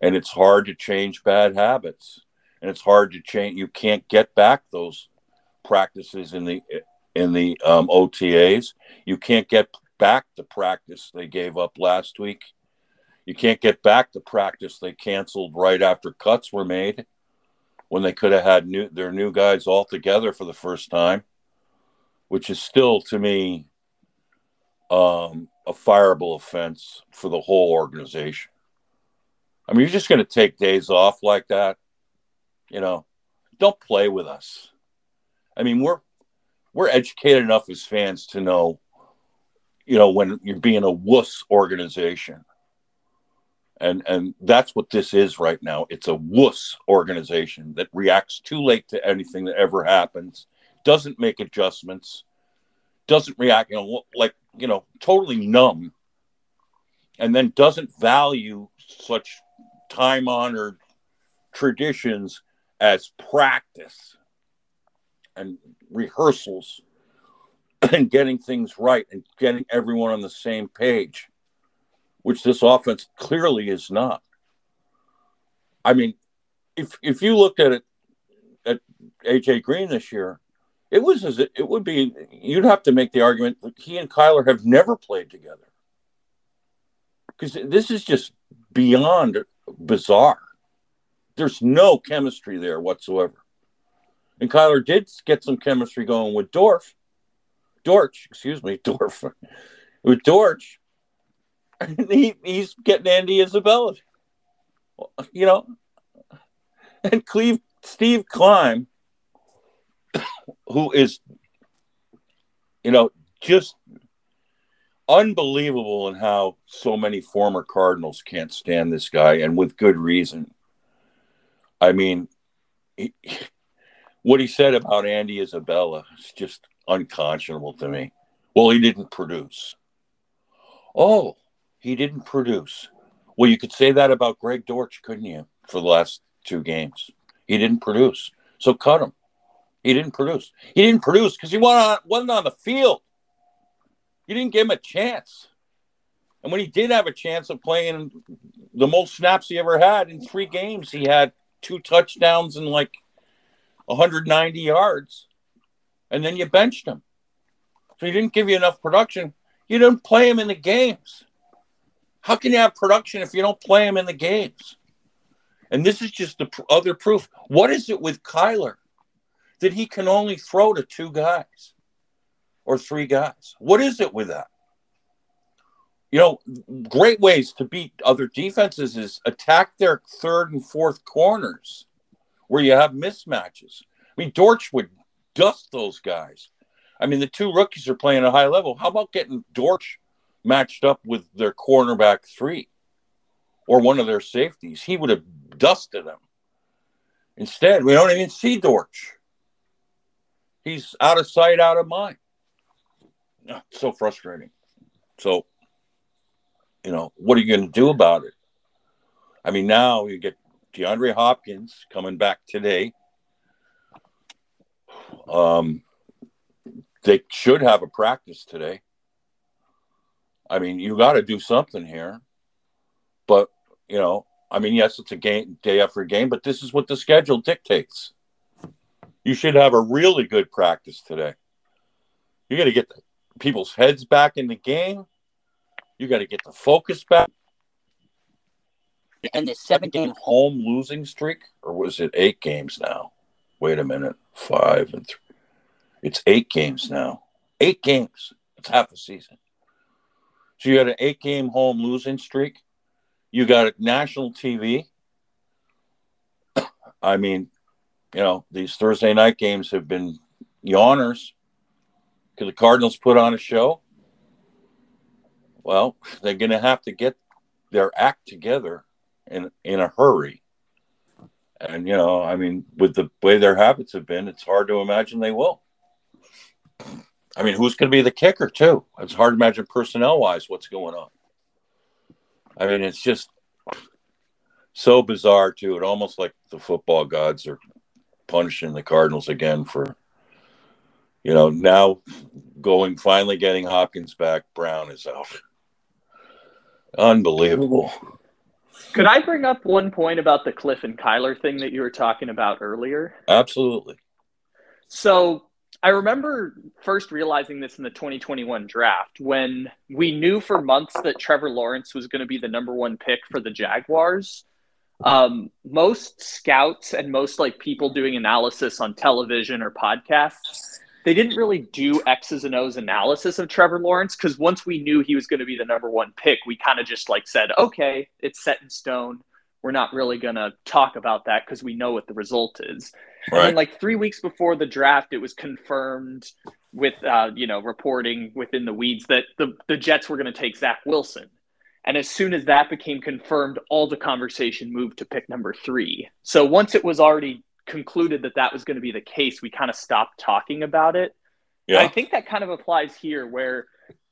and it's hard to change bad habits, and it's hard to change. You can't get back those practices in the OTAs. You can't get back the practice they gave up last week. You can't get back the practice they canceled right after cuts were made, when they could have had their new guys all together for the first time, which is still, to me, a fireable offense for the whole organization. I mean, you're just going to take days off like that. Don't play with us. I mean, we're educated enough as fans to know, when you're being a wuss organization. And that's what this is right now. It's a wuss organization that reacts too late to anything that ever happens, doesn't make adjustments, doesn't react, totally numb, and then doesn't value such time-honored traditions as practice and rehearsals and getting things right and getting everyone on the same page, which this offense clearly is not. I mean, if you looked at it at AJ Green this year, it was as it would be. You'd have to make the argument that he and Kyler have never played together, because this is just beyond bizarre. There's no chemistry there whatsoever. And Kyler did get some chemistry going with Dortch. With Dortch, and he's getting Andy Isabella, you know, and Steve Keim, who is, you know, just unbelievable in how so many former Cardinals can't stand this guy, and with good reason. I mean, what he said about Andy Isabella is just unconscionable to me. Well, he didn't produce. Oh, he didn't produce. Well, you could say that about Greg Dortch, couldn't you, for the last two games? He didn't produce, so cut him. He didn't produce. He didn't produce because he wasn't on the field. You didn't give him a chance. And when he did have a chance of playing the most snaps he ever had in three games, he had 2 touchdowns and like 190 yards. And then you benched him. So he didn't give you enough production. You didn't play him in the games. How can you have production if you don't play him in the games? And this is just the other proof. What is it with Kyler that he can only throw to 2 guys? Or 3 guys. What is it with that? You know, great ways to beat other defenses is attack their 3rd and 4th corners where you have mismatches. I mean, Dortch would dust those guys. I mean, the 2 rookies are playing at a high level. How about getting Dortch matched up with their cornerback 3 or one of their safeties? He would have dusted them. Instead, we don't even see Dortch. He's out of sight, out of mind. It's so frustrating. So, you know, what are you going to do about it? I mean, now you get DeAndre Hopkins coming back today. They should have a practice today. I mean, you got to do something here. But, you know, I mean, yes, it's a game day after game, but this is what the schedule dictates. You should have a really good practice today. You got to get the people's heads back in the game. You got to get the focus back. And the 7-game home losing streak, or was it 8 games now? Wait a minute, 5 and 3. It's 8 games now. 8 games. It's half a season. So you had an 8-game home losing streak. You got a national TV. I mean, you know, these Thursday night games have been yawners. Can the Cardinals put on a show? Well, they're going to have to get their act together in a hurry. And, you know, I mean, with the way their habits have been, it's hard to imagine they will. I mean, who's going to be the kicker, too? It's hard to imagine personnel-wise what's going on. I mean, it's just so bizarre, too. It almost like the football gods are punishing the Cardinals again for, you know, now finally getting Hopkins back, Brown is out. Unbelievable. Could I bring up one point about the Cliff and Kyler thing that you were talking about earlier? Absolutely. So I remember first realizing this in the 2021 draft when we knew for months that Trevor Lawrence was going to be the number 1 pick for the Jaguars. Most scouts and most like people doing analysis on television or podcasts, they didn't really do X's and O's analysis of Trevor Lawrence because once we knew he was going to be the number 1 pick, we kind of just like said, okay, it's set in stone. We're not really going to talk about that because we know what the result is. Right. And then, like 3 weeks before the draft, it was confirmed with, you know, reporting within the weeds that the Jets were going to take Zach Wilson. And as soon as that became confirmed, all the conversation moved to pick number 3. So once it was already concluded that that was going to be the case, we kind of stopped talking about it. Yeah. I think that kind of applies here where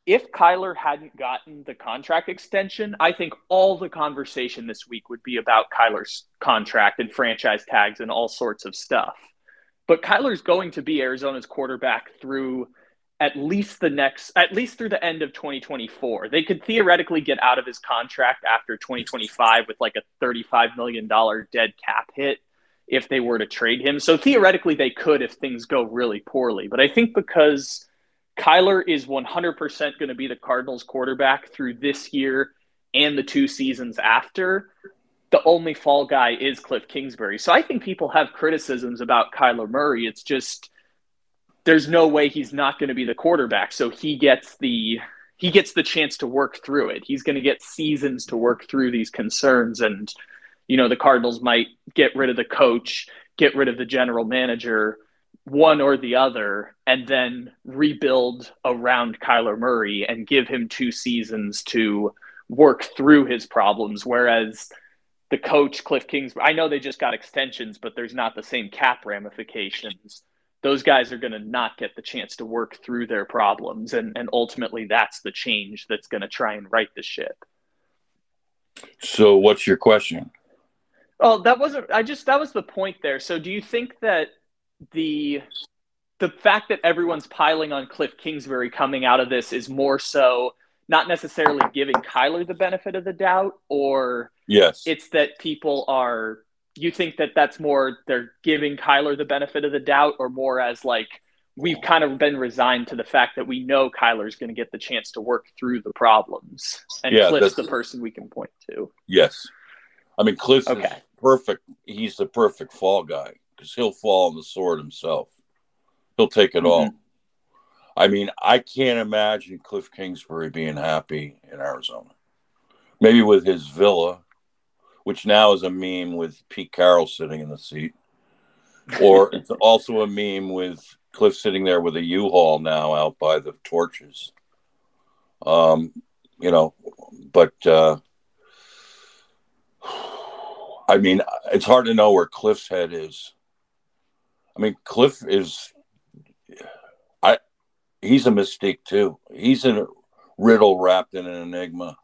if Kyler hadn't gotten the contract extension, I think all the conversation this week would be about Kyler's contract and franchise tags and all sorts of stuff. But Kyler's going to be Arizona's quarterback through at least through the end of 2024. They could theoretically get out of his contract after 2025 with like a $35 million dead cap hit if they were to trade him. So theoretically they could, if things go really poorly, but I think because Kyler is 100% going to be the Cardinals quarterback through this year and the two seasons after, the only fall guy is Cliff Kingsbury. So I think people have criticisms about Kyler Murray. It's just, there's no way he's not going to be the quarterback. So he gets the chance to work through it. He's going to get seasons to work through these concerns. And, you know, the Cardinals might get rid of the coach, get rid of the general manager, one or the other, and then rebuild around Kyler Murray and give him two seasons to work through his problems. Whereas the coach, Cliff Kingsbury, I know they just got extensions, but there's not the same cap ramifications. Those guys are going to not get the chance to work through their problems. And ultimately, that's the change that's going to try and right the ship. So what's your question? Oh, that was the point there. So do you think that the fact that everyone's piling on Cliff Kingsbury coming out of this is more so not necessarily giving Kyler the benefit of the doubt, or yes, it's that people are, you think that that's more they're giving Kyler the benefit of the doubt, or more as like, we've kind of been resigned to the fact that we know Kyler's going to get the chance to work through the problems, and yeah, Cliff's the person we can point to. Yes. I mean, Cliff is perfect. He's the perfect fall guy. He'll fall on the sword himself. He'll take it all. I mean, I can't imagine Cliff Kingsbury being happy in Arizona. Maybe with his villa, which now is a meme with Pete Carroll sitting in the seat. Or it's also a meme with Cliff sitting there with a U-Haul now out by the torches. You know, but I mean, it's hard to know where Cliff's head is. I mean, Cliff is, he's a mystique too. He's a riddle wrapped in an enigma.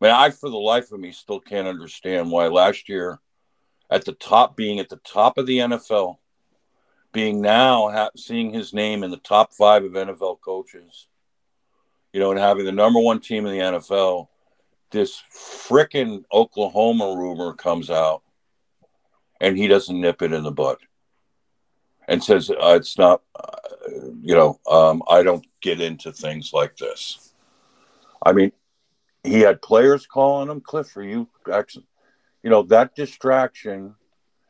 I mean, I, for the life of me, still can't understand why last year being at the top of the NFL, being now, seeing his name in the top 5 of NFL coaches, you know, and having the number 1 team in the NFL, this frickin' Oklahoma rumor comes out and he doesn't nip it in the bud. And says, it's not, you know, I don't get into things like this. I mean, he had players calling him, Cliff, are you Jackson? You know, that distraction,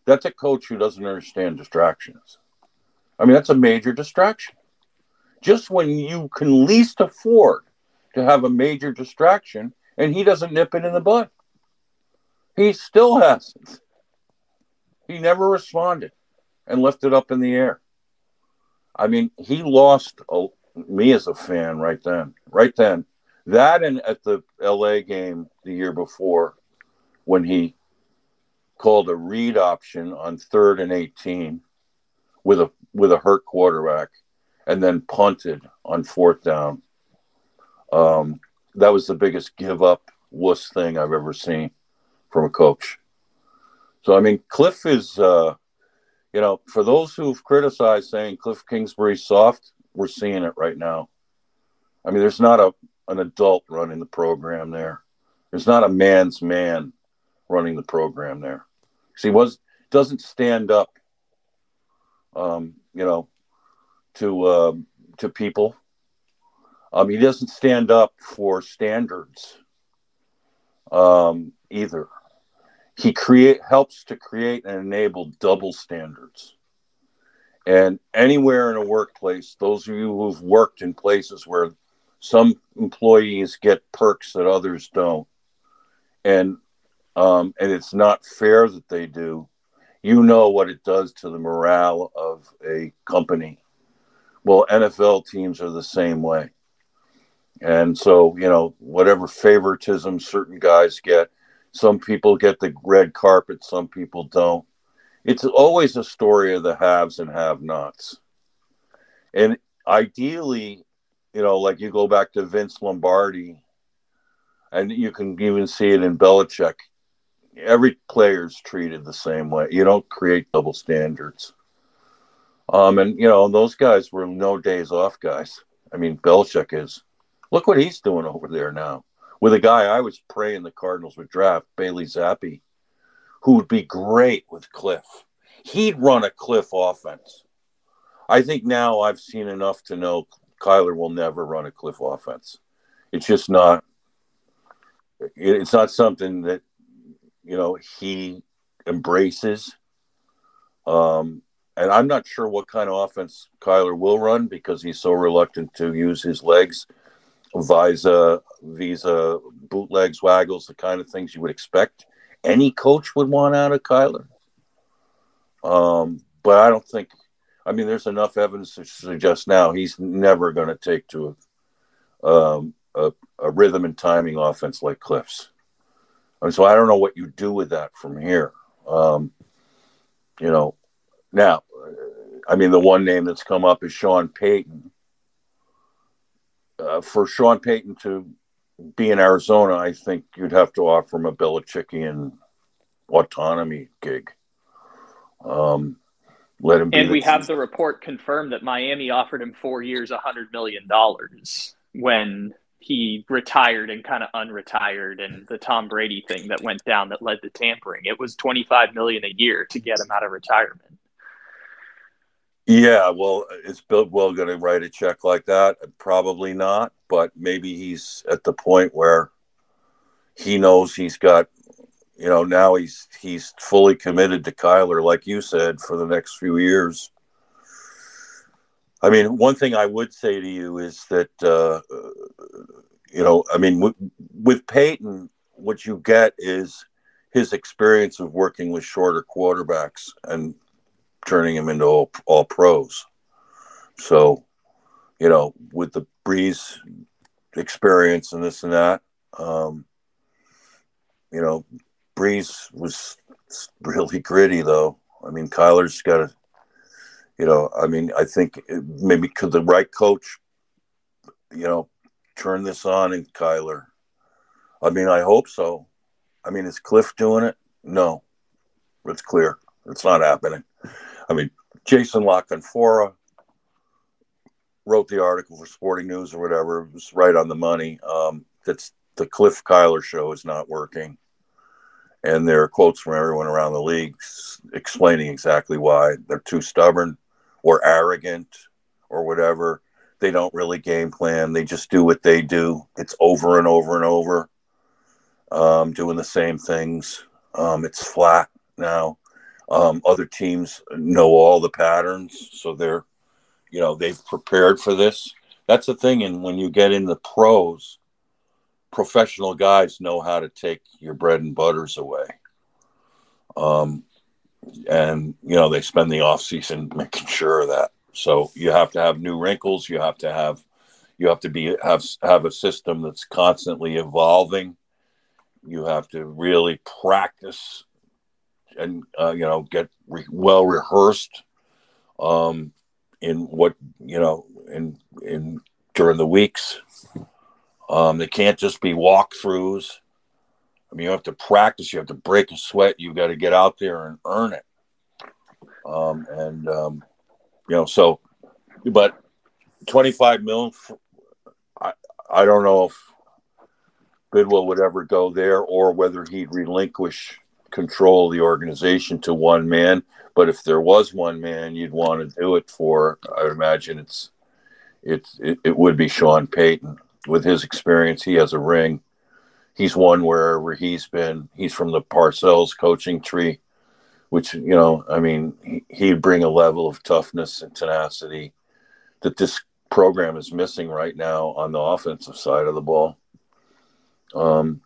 that's a coach who doesn't understand distractions. I mean, that's a major distraction. Just when you can least afford to have a major distraction, and he doesn't nip it in the bud. He still hasn't. He never responded and left it up in the air. I mean, he lost me as a fan right then. Right then. That and at the L.A. game the year before when he called a read option on 3rd and 18 with a hurt quarterback and then punted on 4th down. That was the biggest give-up wuss thing I've ever seen from a coach. So, I mean, Cliff is, you know, for those who've criticized saying Cliff Kingsbury's soft, we're seeing it right now. I mean, there's not an adult running the program there. There's not a man's man running the program there. He doesn't stand up, you know, to people. He doesn't stand up for standards either. He helps to create and enable double standards. And anywhere in a workplace, those of you who've worked in places where some employees get perks that others don't, and it's not fair that they do, you know what it does to the morale of a company. Well, NFL teams are the same way. And so, you know, whatever favoritism certain guys get, some people get the red carpet, some people don't. It's always a story of the haves and have-nots. And ideally, you know, like you go back to Vince Lombardi, and you can even see it in Belichick. Every player's treated the same way. You don't create double standards. And, you know, those guys were no days off guys. I mean, Belichick is. Look what he's doing over there now with a guy I was praying the Cardinals would draft, Bailey Zappi, who would be great with Cliff. He'd run a Cliff offense. I think now I've seen enough to know Kyler will never run a Cliff offense. It's just not – it's not something that, you know, he embraces. And I'm not sure what kind of offense Kyler will run because he's so reluctant to use his legs, visa, bootlegs, waggles, the kind of things you would expect any coach would want out of Kyler. But I don't think – I mean, there's enough evidence to suggest now he's never going to take to a rhythm and timing offense like Cliff's. And so I don't know what you do with that from here. You know, now, I mean, the one name that's come up is Sean Payton. For Sean Payton to be in Arizona, I think you'd have to offer him a Belichickian autonomy gig. Let him. And we have the report confirmed that Miami offered him 4 years, $100 million when he retired and kind of unretired, and the Tom Brady thing that went down that led to tampering. It was $25 million a year to get him out of retirement. Yeah, well, is Bill Belichick going to write a check like that? Probably not, but maybe he's at the point where he knows he's got, you know, now he's fully committed to Kyler, like you said, for the next few years. I mean, one thing I would say to you is that, you know, I mean, with Peyton, what you get is his experience of working with shorter quarterbacks and turning him into all pros. So, you know, with the Breeze experience and this and that, you know, Breeze was really gritty, though. I mean, Kyler's got to, you know, I mean, I think maybe could the right coach, you know, turn this on in Kyler? I mean, I hope so. I mean, is Cliff doing it? No, it's clear. It's not happening. I mean, Jason LaConfora wrote the article for Sporting News or whatever. It was right on the money. That's the Cliff Kyler show is not working. And there are quotes from everyone around the league explaining exactly why. They're too stubborn or arrogant or whatever. They don't really game plan. They just do what they do. It's over and over and over, doing the same things. It's flat now. Other teams know all the patterns, so they're, you know, they've prepared for this. That's the thing, and when you get in the pros, professional guys know how to take your bread and butters away. And, you know, they spend the off season making sure of that. So you have to have new wrinkles. You have to have, you have to have a system that's constantly evolving. You have to really practice and, you know, get well rehearsed in what, you know, in during the weeks. They can't just be walkthroughs. I mean, you have to practice. You have to break a sweat. You've got to get out there and earn it. You know, so, but 25 mil, I don't know if Bidwell would ever go there or whether he'd relinquish control of the organization to one man. But if there was one man you'd want to do it for, I would imagine it would be Sean Payton. With his experience, he has a ring. He's won wherever he's been. He's from the Parcells coaching tree, which, you know, I mean, he'd bring a level of toughness and tenacity that this program is missing right now on the offensive side of the ball. You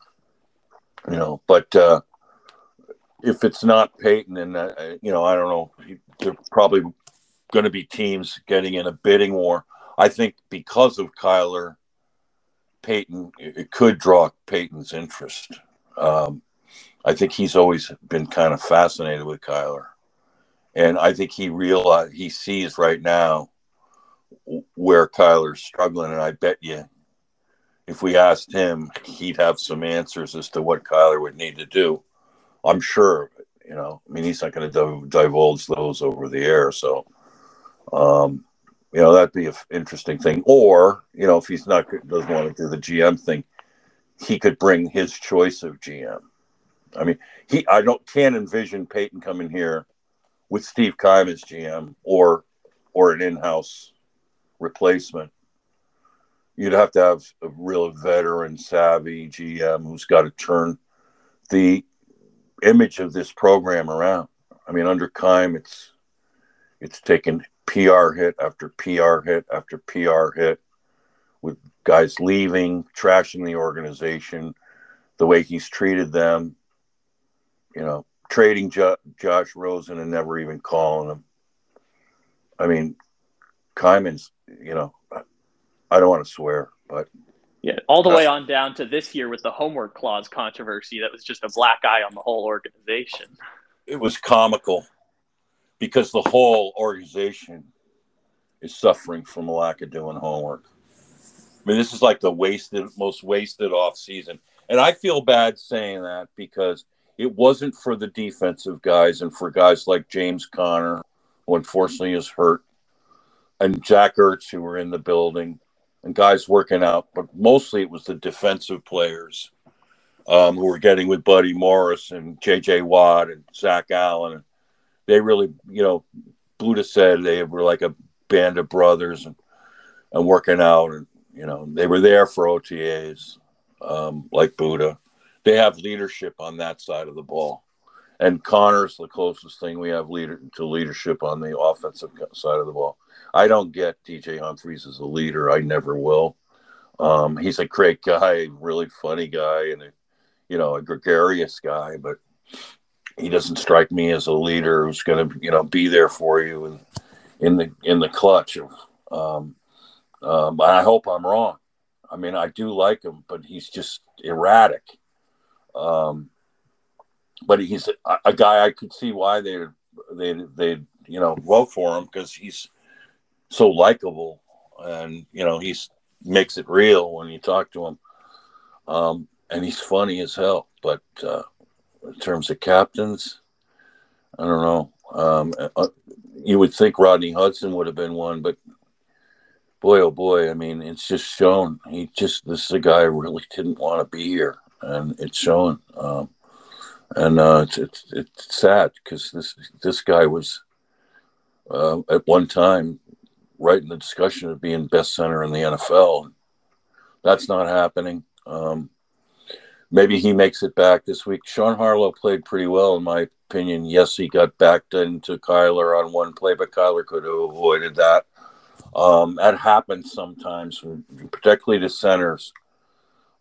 know, but if it's not Peyton, and you know, I don't know, they're probably going to be teams getting in a bidding war. I think because of Kyler, Peyton, it could draw Peyton's interest. I think he's always been kind of fascinated with Kyler, and I think he sees right now where Kyler's struggling. And I bet you, if we asked him, he'd have some answers as to what Kyler would need to do. I'm sure, you know. I mean, he's not going to divulge those over the air, so You know, that'd be an interesting thing. Or, you know, if he's not doesn't want to do the GM thing, he could bring his choice of GM. I mean, I can't envision Peyton coming here with Steve Keim as GM or an in-house replacement. You'd have to have a real veteran, savvy GM who's got to turn the image of this program around. I mean, under Keim, it's taken PR hit after PR hit after PR hit with guys leaving, trashing the organization, the way he's treated them, you know, trading Josh Rosen and never even calling him. I mean, Kaiman's, you know, I don't want to swear, but... Yeah, all the way on down to this year with the homework clause controversy. That was just a black eye on the whole organization. It was comical because the whole organization is suffering from a lack of doing homework. I mean, this is like the most wasted offseason. And I feel bad saying that because it wasn't for the defensive guys and for guys like James Conner, who unfortunately is hurt, and Zach Ertz, who were in the building, and guys working out. But mostly it was the defensive players who were getting with Buddy Morris and J.J. Watt and Zach Allen. And they really, you know, Budda said they were like a band of brothers and working out. And, you know, they were there for OTAs like Budda. They have leadership on that side of the ball. And Connor's the closest thing we have to leadership on the offensive side of the ball. I don't get G.J. Humphries as a leader. I never will. He's a great guy, really funny guy, and a gregarious guy. But he doesn't strike me as a leader who's going to, you know, be there for you in the clutch. I hope I'm wrong. I mean, I do like him, but he's just erratic. But he's a guy I could see why they vote for him because he's so likable and, you know, he makes it real when you talk to him. And he's funny as hell. But in terms of captains, I don't know. You would think Rodney Hudson would have been one, but boy, oh boy, I mean, it's just shown. This is a guy who really didn't want to be here, and it's shown. It's sad because this guy was at one time right in the discussion of being best center in the NFL. That's not happening. Maybe he makes it back this week. Sean Harlow played pretty well, in my opinion. Yes, he got backed into Kyler on one play, but Kyler could have avoided that. That happens sometimes, particularly to centers,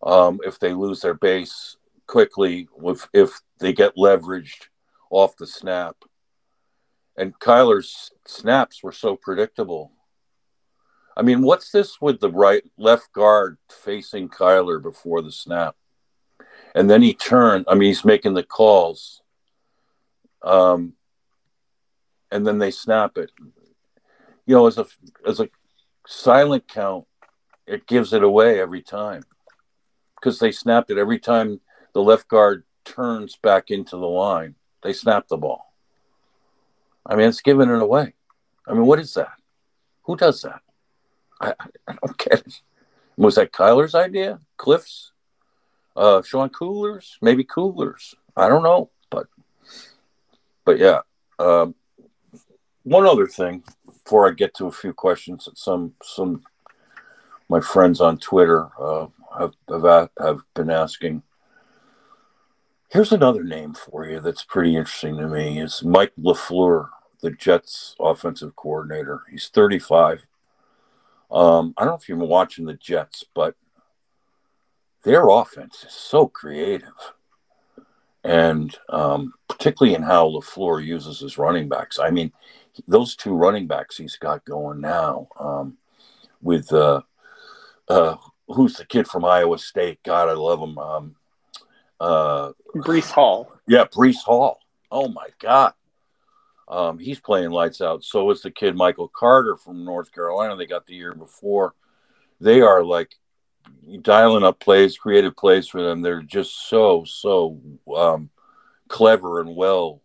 if they lose their base quickly, if they get leveraged off the snap. And Kyler's snaps were so predictable. I mean, what's this with the left guard facing Kyler before the snap? And then he turned. I mean, he's making the calls. And then they snap it. You know, as a silent count, it gives it away every time because they snapped it every time the left guard turns back into the line. They snap the ball. I mean, it's giving it away. I mean, what is that? Who does that? I don't get it. Was that Kyler's idea? Cliff's? Sean Cooler's? Maybe Cooler's. I don't know. But yeah. One other thing before I get to a few questions that some my friends on Twitter have been asking. Here's another name for you that's pretty interesting to me. It's Mike LaFleur, the Jets offensive coordinator. He's 35. I don't know if you've been watching the Jets, but their offense is so creative. And particularly in how LaFleur uses his running backs. I mean, those two running backs he's got going now with who's the kid from Iowa State? God, I love him. Breece Hall. Yeah, Breece Hall. Oh, my God. He's playing lights out. So is the kid Michael Carter from North Carolina they got the year before. They are, like, dialing up plays, creative plays for them. They're just so clever and well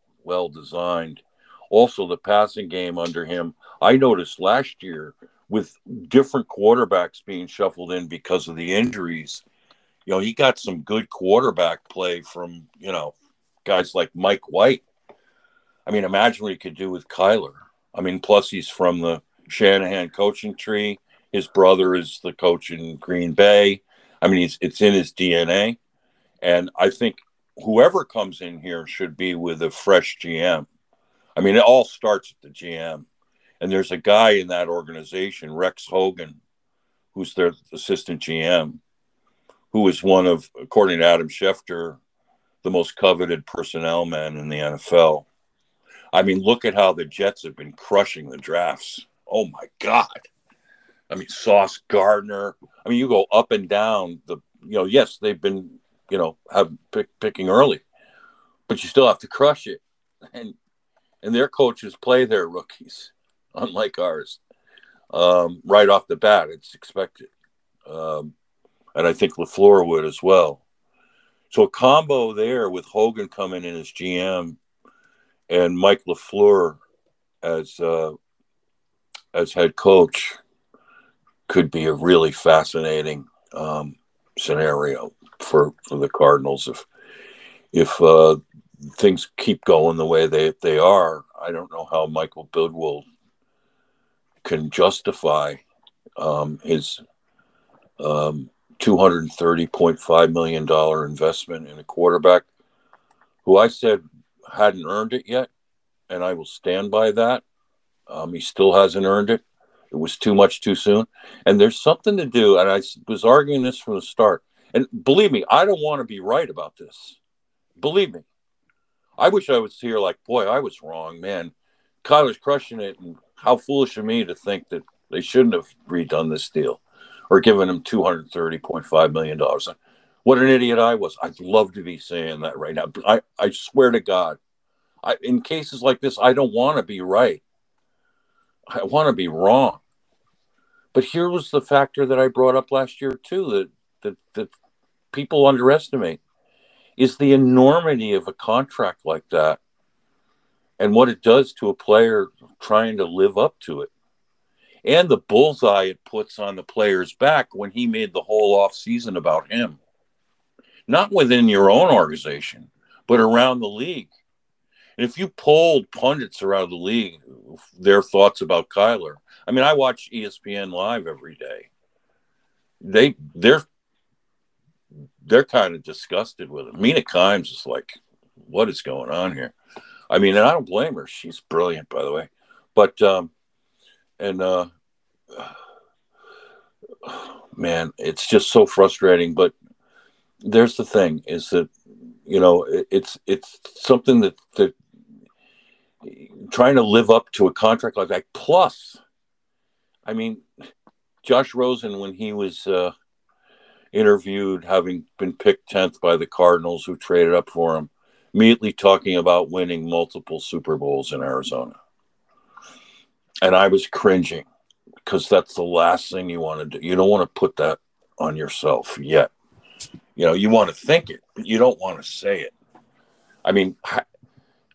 designed. also the passing game under him. I noticed last year with different quarterbacks being shuffled in because of the injuries, you know, he got some good quarterback play from, you know, guys like Mike White. I mean, imagine what he could do with Kyler. I mean, plus he's from the Shanahan coaching tree. His brother is the coach in Green Bay. I mean, it's in his DNA. And I think whoever comes in here should be with a fresh GM. I mean, it all starts at the GM. And there's a guy in that organization, Rex Hogan, who's their assistant GM, who is one of, according to Adam Schefter, the most coveted personnel man in the NFL. I mean, look at how the Jets have been crushing the drafts. Oh, my God. I mean, Sauce Gardner. I mean, you go up and down the, you know, yes, they've been, you know, have picking early, but you still have to crush it. And their coaches play their rookies, unlike ours, right off the bat. It's expected. And I think LaFleur would as well. So a combo there with Hogan coming in as GM and Mike LaFleur as head coach could be a really fascinating scenario for the Cardinals if things keep going the way they are. I don't know how Michael Bidwell can justify his $230.5 million investment in a quarterback who I said hadn't earned it yet, and I will stand by that. He still hasn't earned it. It was too much too soon. And there's something to do, and I was arguing this from the start. And believe me, I don't want to be right about this. Believe me. I wish I was here like, boy, I was wrong, man. Kyler's crushing it, and how foolish of me to think that they shouldn't have redone this deal or given him $230.5 million. What an idiot I was. I'd love to be saying that right now. But I swear to God, in cases like this, I don't want to be right. I want to be wrong. But here was the factor that I brought up last year, too, that people underestimate is the enormity of a contract like that and what it does to a player trying to live up to it and the bullseye it puts on the player's back when he made the whole offseason about him. Not within your own organization, but around the league. And if you polled pundits around the league, their thoughts about Kyler, I mean, I watch ESPN Live every day. They're kind of disgusted with him. Mina Kimes is like, what is going on here? I mean, and I don't blame her. She's brilliant, by the way. But, man, it's just so frustrating. But there's the thing is that, you know, it's something that trying to live up to a contract like that. Plus, I mean, Josh Rosen, when he was interviewed, having been picked 10th by the Cardinals who traded up for him, immediately talking about winning multiple Super Bowls in Arizona. And I was cringing because that's the last thing you want to do. You don't want to put that on yourself yet. You know, you want to think it, but you don't want to say it. I mean,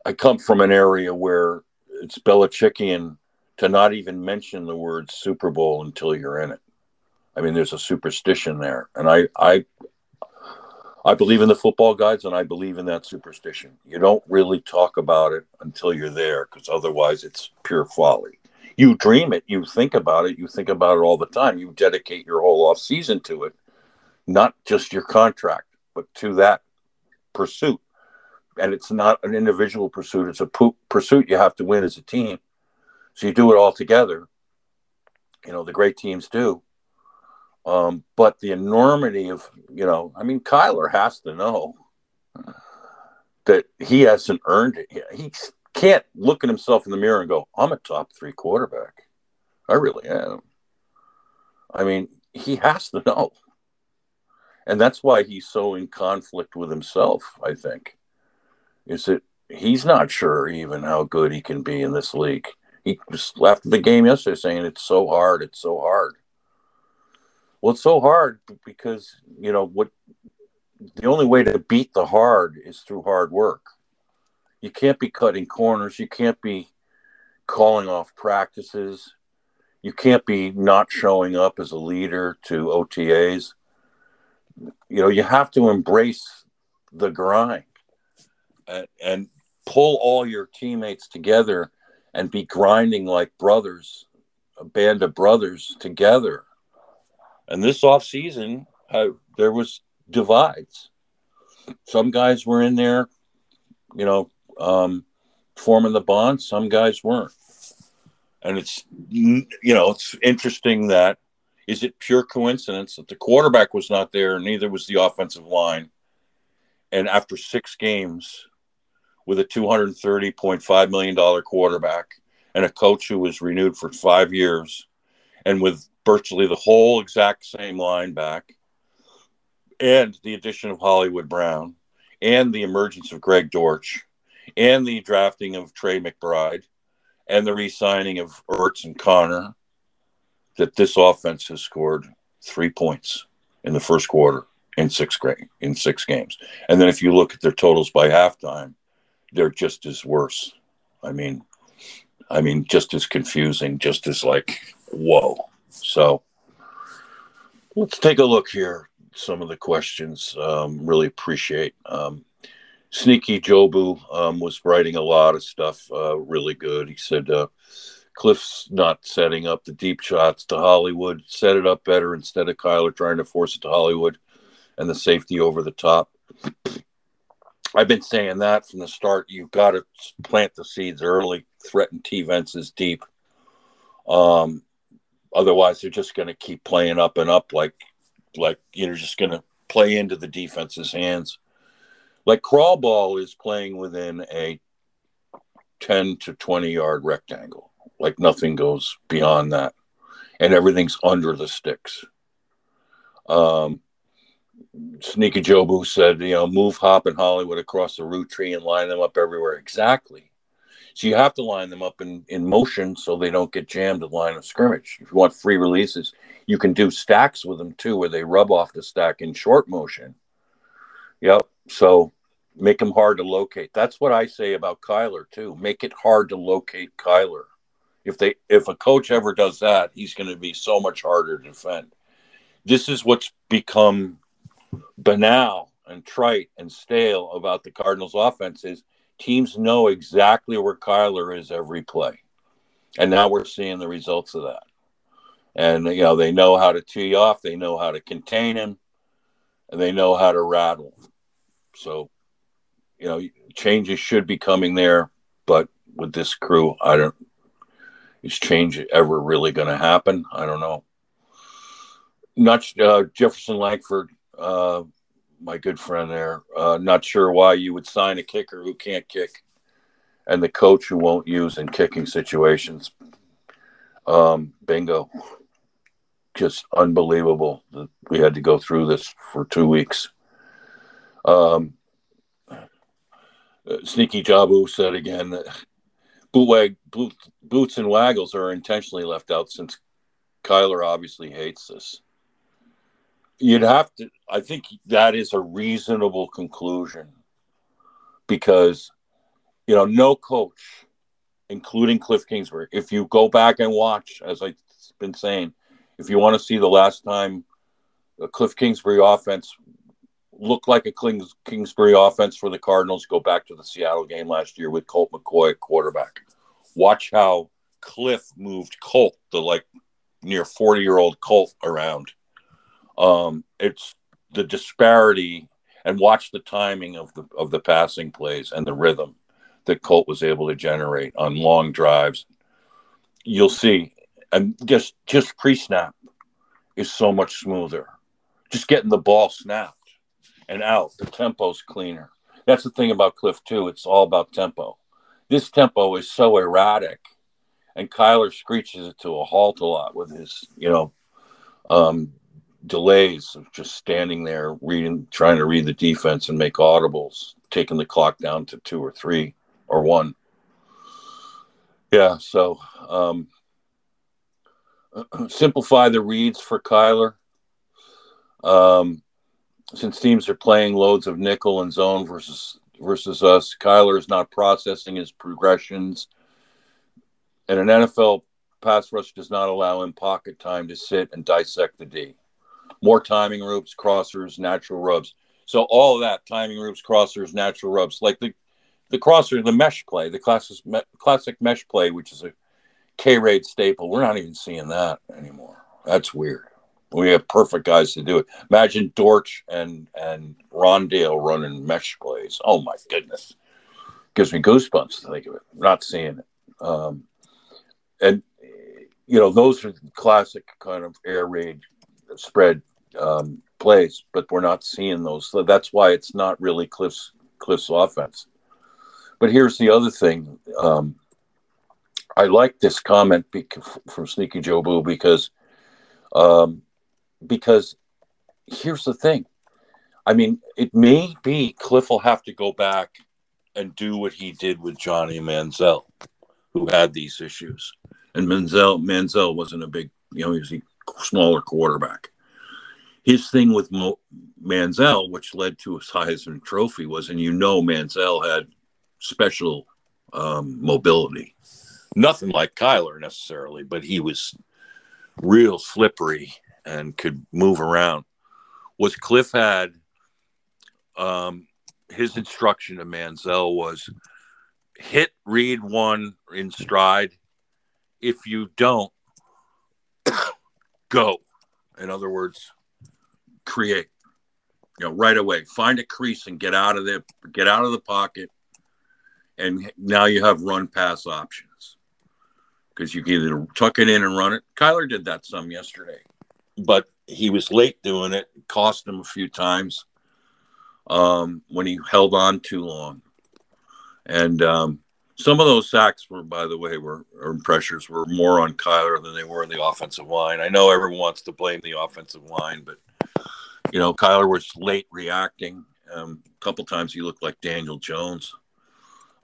I come from an area where it's Belichickian to not even mention the word Super Bowl until you're in it. I mean, there's a superstition there. And I believe in the football guides, and I believe in that superstition. You don't really talk about it until you're there, because otherwise it's pure folly. You dream it. You think about it. You think about it all the time. You dedicate your whole off season to it, not just your contract, but to that pursuit. And it's not an individual pursuit. It's a pursuit you have to win as a team. So you do it all together. You know, the great teams do. But the enormity of, you know, I mean, Kyler has to know that he hasn't earned it yet. He can't look at himself in the mirror and go, I'm a top three quarterback. I really am. I mean, he has to know. And that's why he's so in conflict with himself, I think, is that he's not sure even how good he can be in this league. He was after the game yesterday saying, it's so hard, it's so hard. Well, it's so hard because, you know, the only way to beat the hard is through hard work. You can't be cutting corners. You can't be calling off practices. You can't be not showing up as a leader to OTAs. You know, you have to embrace the grind and pull all your teammates together and be grinding like brothers, a band of brothers together. And this offseason, there was divides. Some guys were in there, you know, forming the bond. Some guys weren't. And it's, you know, it's interesting that, is it pure coincidence that the quarterback was not there and neither was the offensive line? And after 6 games with a $230.5 million quarterback and a coach who was renewed for 5 years and with virtually the whole exact same line back and the addition of Hollywood Brown and the emergence of Greg Dortch and the drafting of Trey McBride and the re-signing of Ertz and Connor, that this offense has scored 3 points in the first quarter in 6 games. And then if you look at their totals by halftime, they're just as worse. I mean, just as confusing, just as like, whoa. So let's take a look here. Some of the questions, really appreciate. Sneaky Jobu was writing a lot of stuff, really good. He said, Cliff's not setting up the deep shots to Hollywood. Set it up better instead of Kyler trying to force it to Hollywood and the safety over the top. I've been saying that from the start. You've got to plant the seeds early, threaten T-Vences deep. Otherwise, they're just going to keep playing up and up like you're just going to play into the defense's hands. Like crawl ball is playing within a 10 to 20-yard rectangle. Like nothing goes beyond that. And everything's under the sticks. Sneaky Jobu said, you know, move Hop and Hollywood across the root tree and line them up everywhere. Exactly. So you have to line them up in motion so they don't get jammed at line of scrimmage. If you want free releases, you can do stacks with them too, where they rub off the stack in short motion. Yep. So make them hard to locate. That's what I say about Kyler too. Make it hard to locate Kyler. If a coach ever does that, he's going to be so much harder to defend. This is what's become banal and trite and stale about the Cardinals' offense is teams know exactly where Kyler is every play. And now we're seeing the results of that. And, you know, they know how to tee off. They know how to contain him. And they know how to rattle. So, you know, changes should be coming there. But with this crew, I don't – is change ever really going to happen? I don't know. Not Jefferson Langford, my good friend there, not sure why you would sign a kicker who can't kick and the coach who won't use in kicking situations. Bingo. Just unbelievable that we had to go through this for 2 weeks. Sneaky Jobu said again that Boots and Waggles are intentionally left out since Kyler obviously hates this. You'd have to, I think that is a reasonable conclusion because, you know, no coach, including Cliff Kingsbury, if you go back and watch, as I've been saying, if you want to see the last time a Cliff Kingsbury offense looked like a Kingsbury offense for the Cardinals, go back to the Seattle game last year with Colt McCoy at quarterback. Watch how Cliff moved Colt, the like near 40-year-old Colt, around. It's the disparity, and watch the timing of the passing plays and the rhythm that Colt was able to generate on long drives. You'll see, and just pre-snap is so much smoother. Just getting the ball snapped and out, the tempo's cleaner. That's the thing about Cliff too. It's all about tempo. This tempo is so erratic, and Kyler screeches it to a halt a lot with his, you know, delays of just standing there reading, trying to read the defense and make audibles, taking the clock down to 2 or 3 or 1. Yeah. So simplify the reads for Kyler. Since teams are playing loads of nickel and zone versus us, Kyler is not processing his progressions And an NFL pass rush does not allow him pocket time to sit and dissect the D. More timing routes, crossers, natural rubs. So all of that, timing routes, crossers, natural rubs, like the crosser, the mesh play, the classic mesh play, which is a K-Raid staple. We're not even seeing that anymore. That's weird. We have perfect guys to do it. Imagine Dortch and Rondale running mesh plays. Oh, my goodness. Gives me goosebumps to think of it. I'm not seeing it. And, you know, those are classic kind of air raid spread plays, but we're not seeing those. So that's why it's not really Cliff's offense. But here's the other thing. I like this comment from Sneaky Joe Boo because here's the thing. I mean, it may be Cliff will have to go back and do what he did with Johnny Manziel, who had these issues. And Manziel wasn't a big, you know, he was a smaller quarterback. His thing with Manziel, which led to his Heisman Trophy, was, and you know, Manziel had special mobility. Nothing like Kyler necessarily, but he was real slippery and could move around. Was Cliff had his instruction to Manziel was hit read one in stride. If you don't, go. In other words, create. You know, right away. Find a crease and get out of there. Get out of the pocket. And now you have run pass options. Because you can either tuck it in and run it. Kyler did that some yesterday. But he was late doing it. It cost him a few times when he held on too long. And some of those sacks were, by the way, or pressures were more on Kyler than they were on the offensive line. I know everyone wants to blame the offensive line, but, you know, Kyler was late reacting. A couple times he looked like Daniel Jones.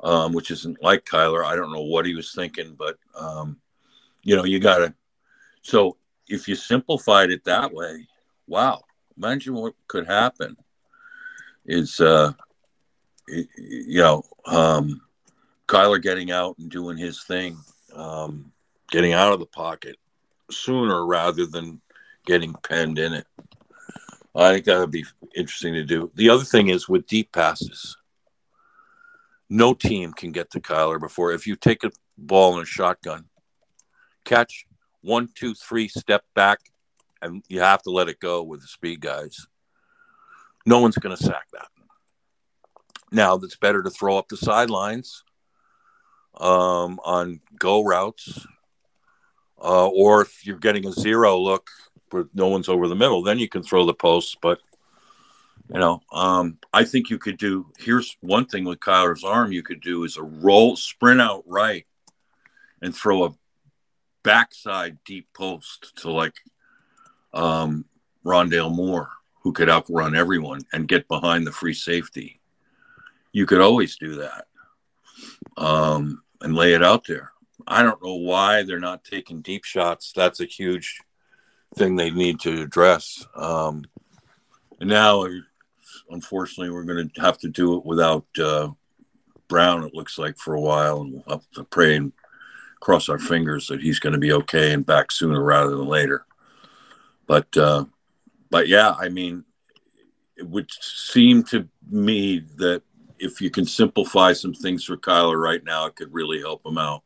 Which isn't like Kyler. I don't know what he was thinking, but, you know, you got to. So if you simplified it that way, wow, imagine what could happen is, you know, Kyler getting out and doing his thing, getting out of the pocket sooner rather than getting penned in it. I think that would be interesting to do. The other thing is with deep passes. No team can get to Kyler before. If you take a ball in a shotgun, catch 1, 2, 3, step back, and you have to let it go with the speed guys. No one's going to sack that. Now, it's better to throw up the sidelines on go routes, or if you're getting a zero look where no one's over the middle, then you can throw the posts, but you know, I think you could do, here's one thing with Kyler's arm you could do is a roll, sprint out right and throw a backside deep post to like Rondale Moore, who could outrun everyone and get behind the free safety. You could always do that and lay it out there. I don't know why they're not taking deep shots. That's a huge thing they need to address. And now, unfortunately, we're going to have to do it without Brown, it looks like, for a while. And we'll have to pray and cross our fingers that he's going to be okay and back sooner rather than later. But yeah, I mean, it would seem to me that if you can simplify some things for Kyler right now, it could really help him out.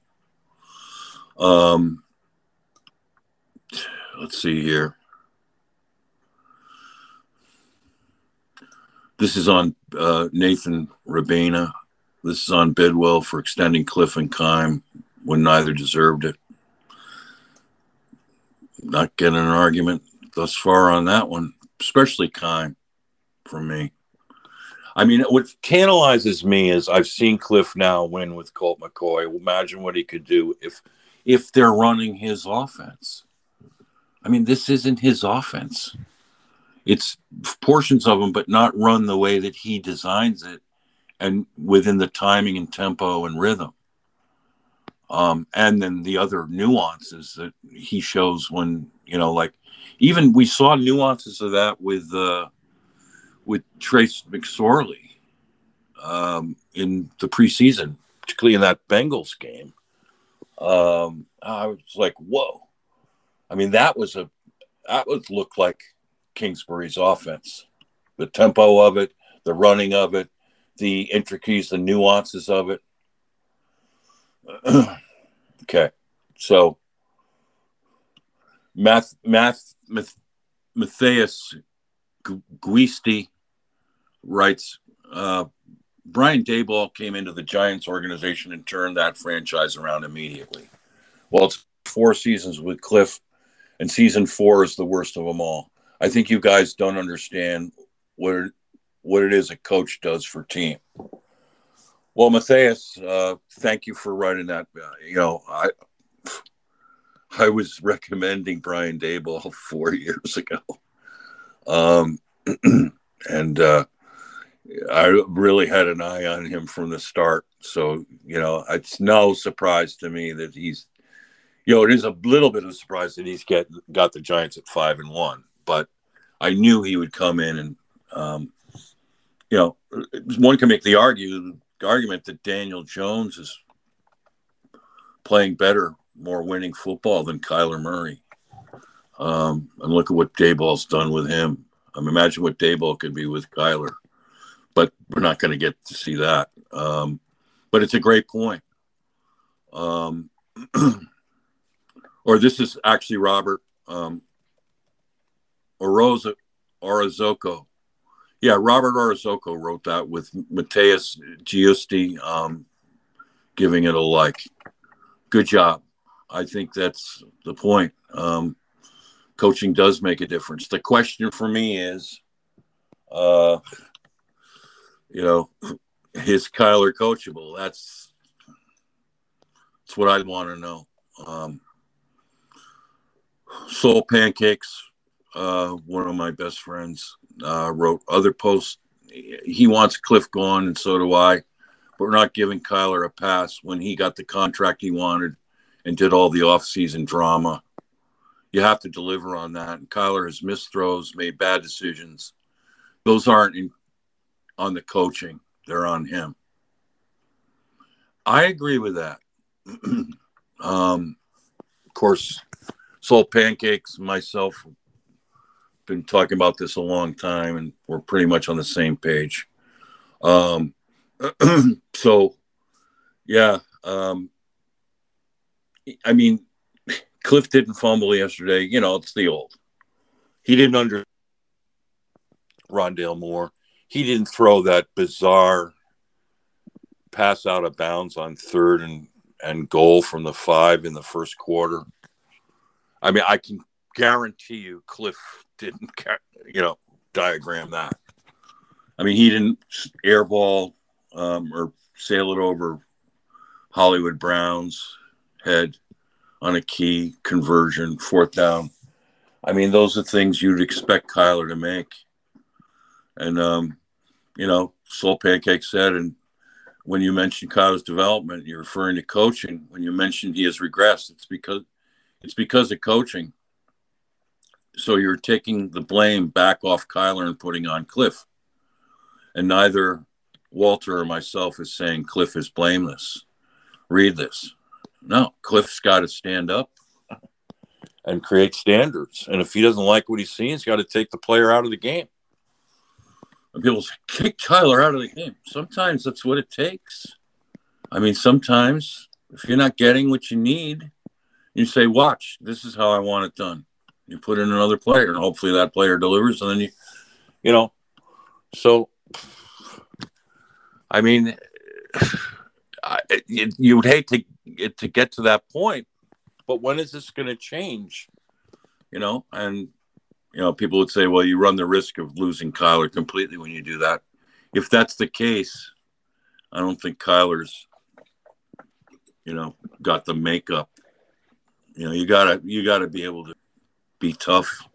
Let's see here. This is on Nathan Rabina. This is on Bidwell for extending Cliff and Keim when neither deserved it. Not getting an argument thus far on that one, especially Keim from me. I mean, what tantalizes me is I've seen Cliff now win with Colt McCoy. Imagine what he could do if they're running his offense. I mean, this isn't his offense. It's portions of them, but not run the way that he designs it and within the timing and tempo and rhythm. And then the other nuances that he shows when, you know, like even we saw nuances of that with Trace McSorley in the preseason, particularly in that Bengals game. I was like, whoa. I mean, that looked like Kingsbury's offense. The tempo of it, the running of it, the intricacies, the nuances of it. Okay. So Matthias Guisti writes, Brian Daboll came into the Giants organization and turned that franchise around immediately. Well, it's 4 seasons with Cliff, and season 4 is the worst of them all. I think you guys don't understand what it is a coach does for team. Well, Matthias, thank you for writing that. I was recommending Brian Daboll 4 years ago. I really had an eye on him from the start. So, it's no surprise to me that it is a little bit of a surprise that he's got the Giants at 5-1, but I knew he would come in and, one can make the argument that Daniel Jones is playing better, more winning football than Kyler Murray. And look at what Daboll's done with him. Imagine what Daboll could be with Kyler. But we're not going to get to see that. But it's a great point. Or this is actually Robert Orozco. Yeah, Robert Orozco wrote that with Matthias Giusti giving it a like. Good job. I think that's the point. Coaching does make a difference. The question for me is... is Kyler coachable? That's what I want to know. Soul Pancakes, one of my best friends, wrote other posts. He wants Cliff gone, and so do I. But we're not giving Kyler a pass when he got the contract he wanted and did all the offseason drama. You have to deliver on that. And Kyler has missed throws, made bad decisions. Those aren't on the coaching. They're on him. I agree with that. Of course, Soul Pancakes and myself have been talking about this a long time, and we're pretty much on the same page. Cliff didn't fumble yesterday. It's the old. He didn't understand Rondale Moore. He didn't throw that bizarre pass out of bounds on 3rd and goal from the 5 in the first quarter. I mean, I can guarantee you Cliff didn't, diagram that. I mean, he didn't airball or sail it over Hollywood Brown's head on a key conversion, 4th down. I mean, those are things you'd expect Kyler to make. And, Soul Pancake said, and when you mentioned Kyler's development, you're referring to coaching. When you mentioned he has regressed, it's because of coaching. So you're taking the blame back off Kyler and putting on Cliff. And neither Walter or myself is saying Cliff is blameless. Read this. No, Cliff's got to stand up and create standards. And if he doesn't like what he's seeing, he's got to take the player out of the game. And people say, kick Kyler out of the game. Sometimes that's what it takes. I mean, sometimes if you're not getting what you need, you say, watch, this is how I want it done. You put in another player, and hopefully that player delivers. And then you would hate to get to that point, but when is this going to change? People would say, well, you run the risk of losing Kyler completely when you do that. If that's the case, I don't think Kyler's, got the makeup. You gotta be able to be tough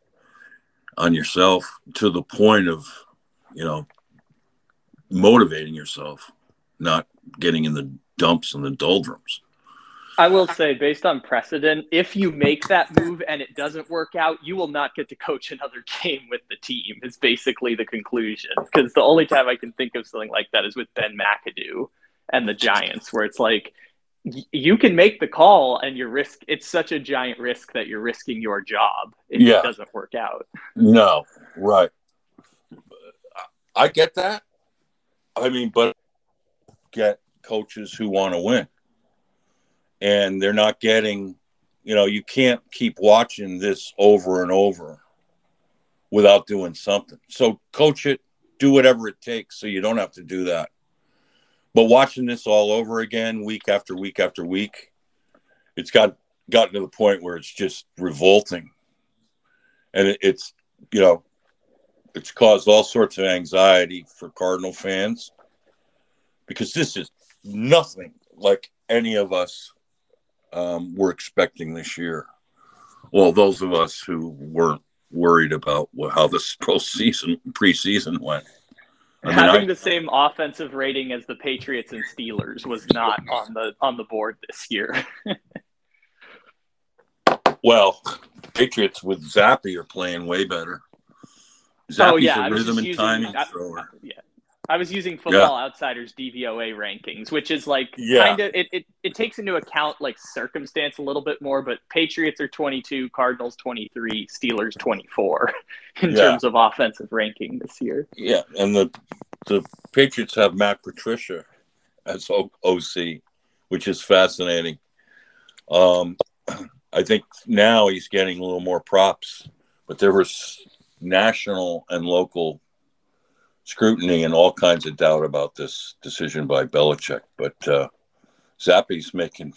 on yourself to the point of, motivating yourself, not getting in the dumps and the doldrums. I will say, based on precedent, if you make that move and it doesn't work out, you will not get to coach another game with the team is basically the conclusion. Because the only time I can think of something like that is with Ben McAdoo and the Giants, where it's like you can make the call and your risk. It's such a giant risk that you're risking your job if it doesn't work out. No, right. I get that. I mean, but get coaches who want to win, and they're not getting, you know, you can't keep watching this over and over without doing something. So coach it, do whatever it takes so you don't have to do that. But watching this all over again, week after week after week, it's gotten to the point where it's just revolting. And it's, you know, it's caused all sorts of anxiety for Cardinal fans because this is nothing like any of us were expecting this year. Well, those of us who weren't worried about how this preseason went. Having the same offensive rating as the Patriots and Steelers was not on the board this year. Well, Patriots with Zappy are playing way better. Zappy's a rhythm and timing thrower. I was using Football Outsiders DVOA rankings, which is like kind of it takes into account like circumstance a little bit more, but Patriots are 22, Cardinals 23, Steelers 24 in terms of offensive ranking this year. Yeah, and the Patriots have Matt Patricia as OC, which is fascinating. I think now he's getting a little more props, but there was national and local scrutiny and all kinds of doubt about this decision by Belichick, but Zappy's making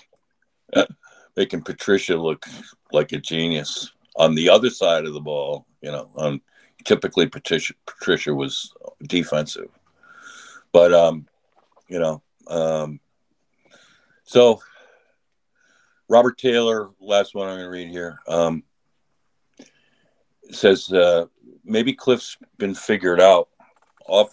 Patricia look like a genius on the other side of the ball. You know, typically Patricia was defensive, but you know, so Robert Taylor, last one I'm going to read here, says maybe Cliff's been figured out.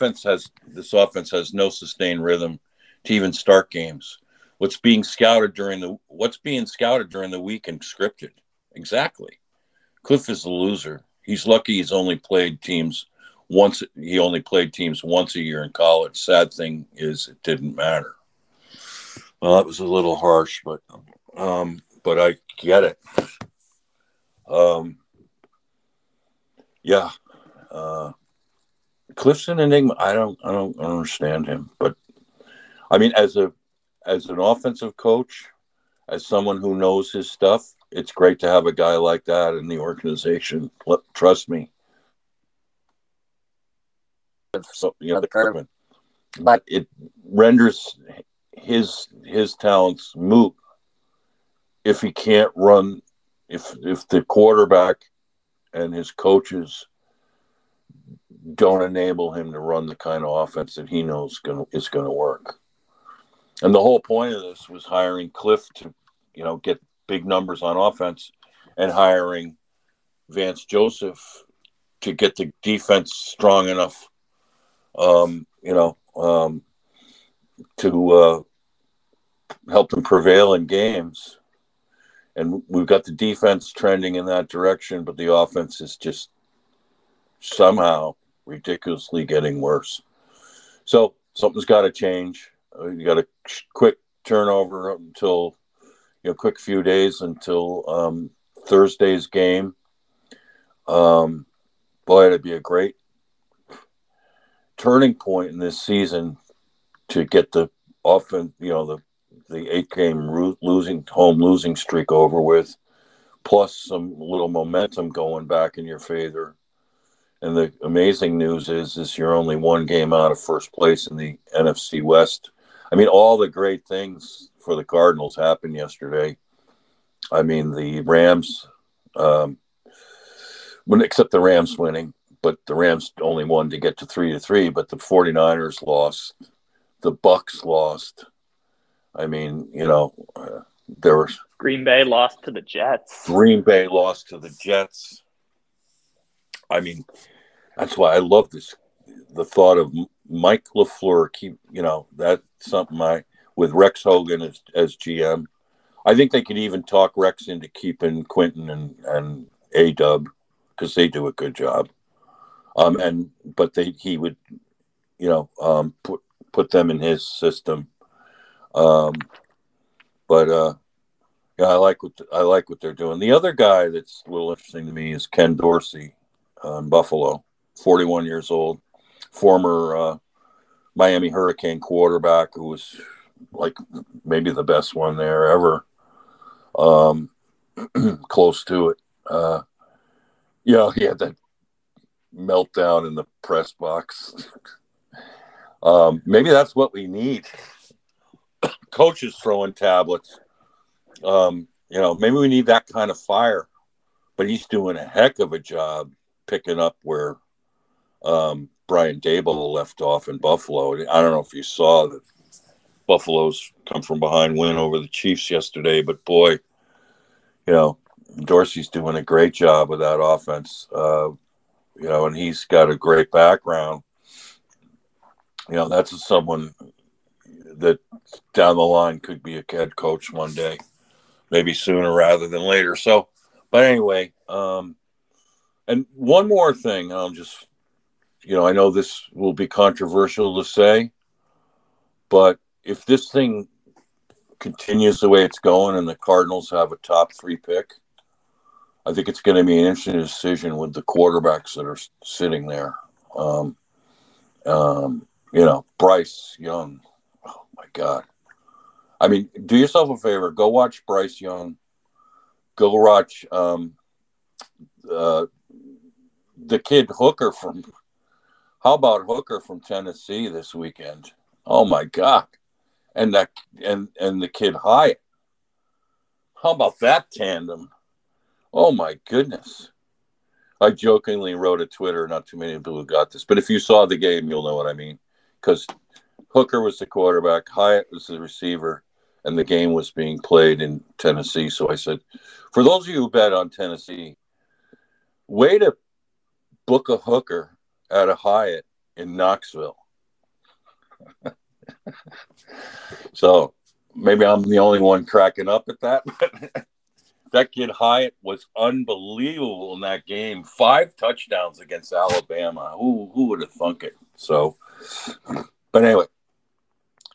This offense has no sustained rhythm to even start games. What's being scouted during the week and scripted? Exactly. Cliff is a loser. He's lucky he only played teams once a year in college. Sad thing is it didn't matter. Well, that was a little harsh, but I get it. Cliff's an enigma. I don't understand him, but I mean, as an offensive coach, as someone who knows his stuff, it's great to have a guy like that in the organization. Trust me. So, you know, the curve, but it renders his talents moot if he can't run. If the quarterback and his coaches don't enable him to run the kind of offense that he knows is going to work. And the whole point of this was hiring Cliff to, you know, get big numbers on offense and hiring Vance Joseph to get the defense strong enough, to help them prevail in games. And we've got the defense trending in that direction, but the offense is just somehow ridiculously getting worse. So something's got to change. You got a quick turnover until, you know, quick few days until Thursday's game. Boy, it'd be a great turning point in this season to get the offense, you know, the 8-game home losing streak over with, plus some little momentum going back in your favor. And the amazing news is you're only one game out of first place in the NFC West. I mean, all the great things for the Cardinals happened yesterday. I mean, the Rams, except the Rams winning, but the Rams only won to get to 3-3, but the 49ers lost. The Bucks lost. I mean, you know, there was – Green Bay lost to the Jets. I mean, that's why I love this. The thought of Mike LaFleur, that's something with Rex Hogan as GM. I think they could even talk Rex into keeping Quentin and A-Dub because they do a good job. But he would put them in his system. But yeah, I like what they're doing. The other guy that's a little interesting to me is Ken Dorsey in Buffalo, 41 years old, former Miami Hurricane quarterback who was like maybe the best one there ever, close to it. Yeah, he had that meltdown in the press box. Maybe that's what we need. Coaches throwing tablets. Maybe we need that kind of fire. But he's doing a heck of a job picking up where Brian Daboll left off in Buffalo. I don't know if you saw that Buffalo's come from behind win over the Chiefs yesterday, but boy, Dorsey's doing a great job with that offense. And he's got a great background. That's someone that down the line could be a head coach one day, maybe sooner rather than later. So, but anyway, and one more thing, I'll just, I know this will be controversial to say, but if this thing continues the way it's going and the Cardinals have a top 3 pick, I think it's going to be an interesting decision with the quarterbacks that are sitting there. Bryce Young. Oh, my God. I mean, do yourself a favor. Go watch Bryce Young. Go watch the kid Hooker from – how about Hooker from Tennessee this weekend? Oh, my God. And that and the kid Hyatt. How about that tandem? Oh, my goodness. I jokingly wrote at Twitter, not too many people got this, but if you saw the game, you'll know what I mean. Because Hooker was the quarterback, Hyatt was the receiver, and the game was being played in Tennessee. So I said, for those of you who bet on Tennessee, way to book a Hooker at a Hyatt in Knoxville. So maybe I'm the only one cracking up at that, but... That kid Hyatt was unbelievable in that game. 5 touchdowns against Alabama. Who would have thunk it? So, but anyway,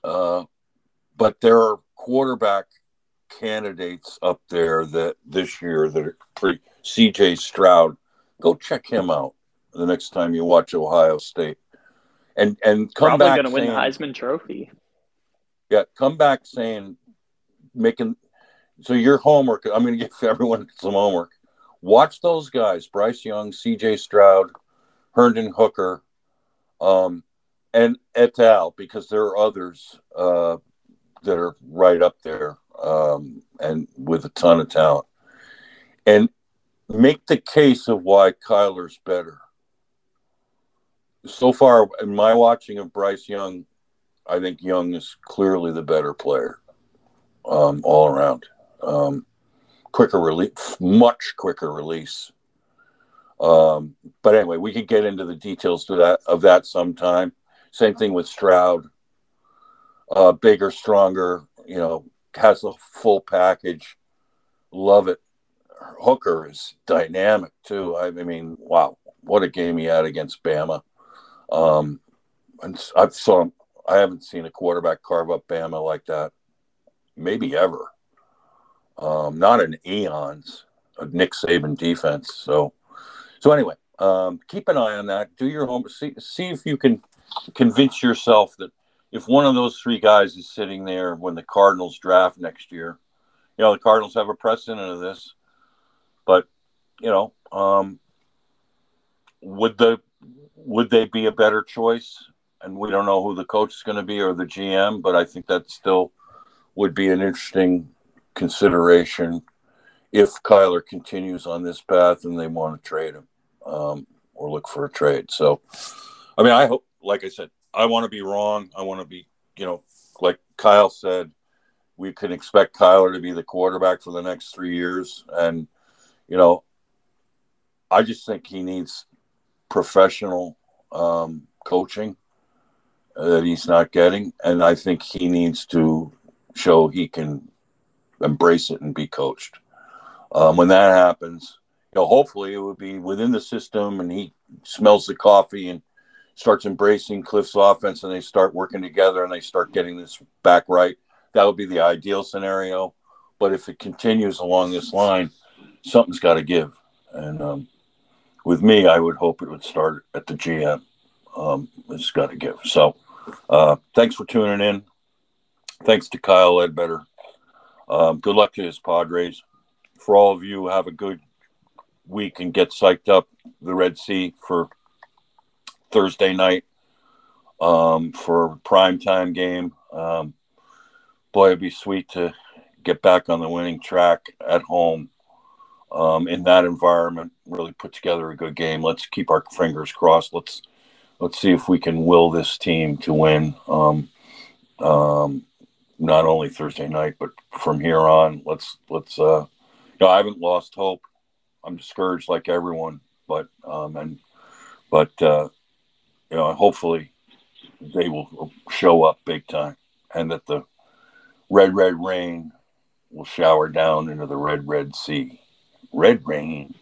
but there are quarterback candidates up there that this year that are pretty. C.J. Stroud, go check him out the next time you watch Ohio State, and come probably back going to win the Heisman Trophy. Yeah, come back saying making. So your homework, I'm going to give everyone some homework. Watch those guys, Bryce Young, C.J. Stroud, Herndon Hooker, and et al., because there are others that are right up there and with a ton of talent. And make the case of why Kyler's better. So far, in my watching of Bryce Young, I think Young is clearly the better player all around. Quicker release, much quicker release. But anyway, we could get into the details to that of that sometime. Same thing with Stroud, bigger, stronger. Has the full package. Love it. Hooker is dynamic too. I mean, wow, what a game he had against Bama. And I haven't seen a quarterback carve up Bama like that, maybe ever. Not an eons, a Nick Saban defense. So anyway, keep an eye on that. Do your homework. See if you can convince yourself that if one of those 3 guys is sitting there when the Cardinals draft next year, the Cardinals have a precedent of this, but would they be a better choice? And we don't know who the coach is going to be or the GM, but I think that still would be an interesting consideration if Kyler continues on this path and they want to trade him or look for a trade. So, I mean, I hope, like I said, I want to be wrong. I want to be, like Kyle said, we can expect Kyler to be the quarterback for the next 3 years. And, I just think he needs professional coaching that he's not getting. And I think he needs to show he can embrace it and be coached. When that happens, hopefully it would be within the system and he smells the coffee and starts embracing Cliff's offense and they start working together and they start getting this back right. That would be the ideal scenario. But if it continues along this line, something's got to give. And with me, I would hope it would start at the GM. It's got to give. So thanks for tuning in. Thanks to Kyle Ledbetter. Good luck to his Padres. For all of you, have a good week and get psyched up. The Red Sea for Thursday night for primetime game. Boy, it'd be sweet to get back on the winning track at home in that environment. Really put together a good game. Let's keep our fingers crossed. Let's see if we can will this team to win. Not only Thursday night, but from here on, let's you know, I haven't lost hope. I'm discouraged like everyone, but you know, hopefully they will show up big time, and that the red rain will shower down into the red sea. Red rain.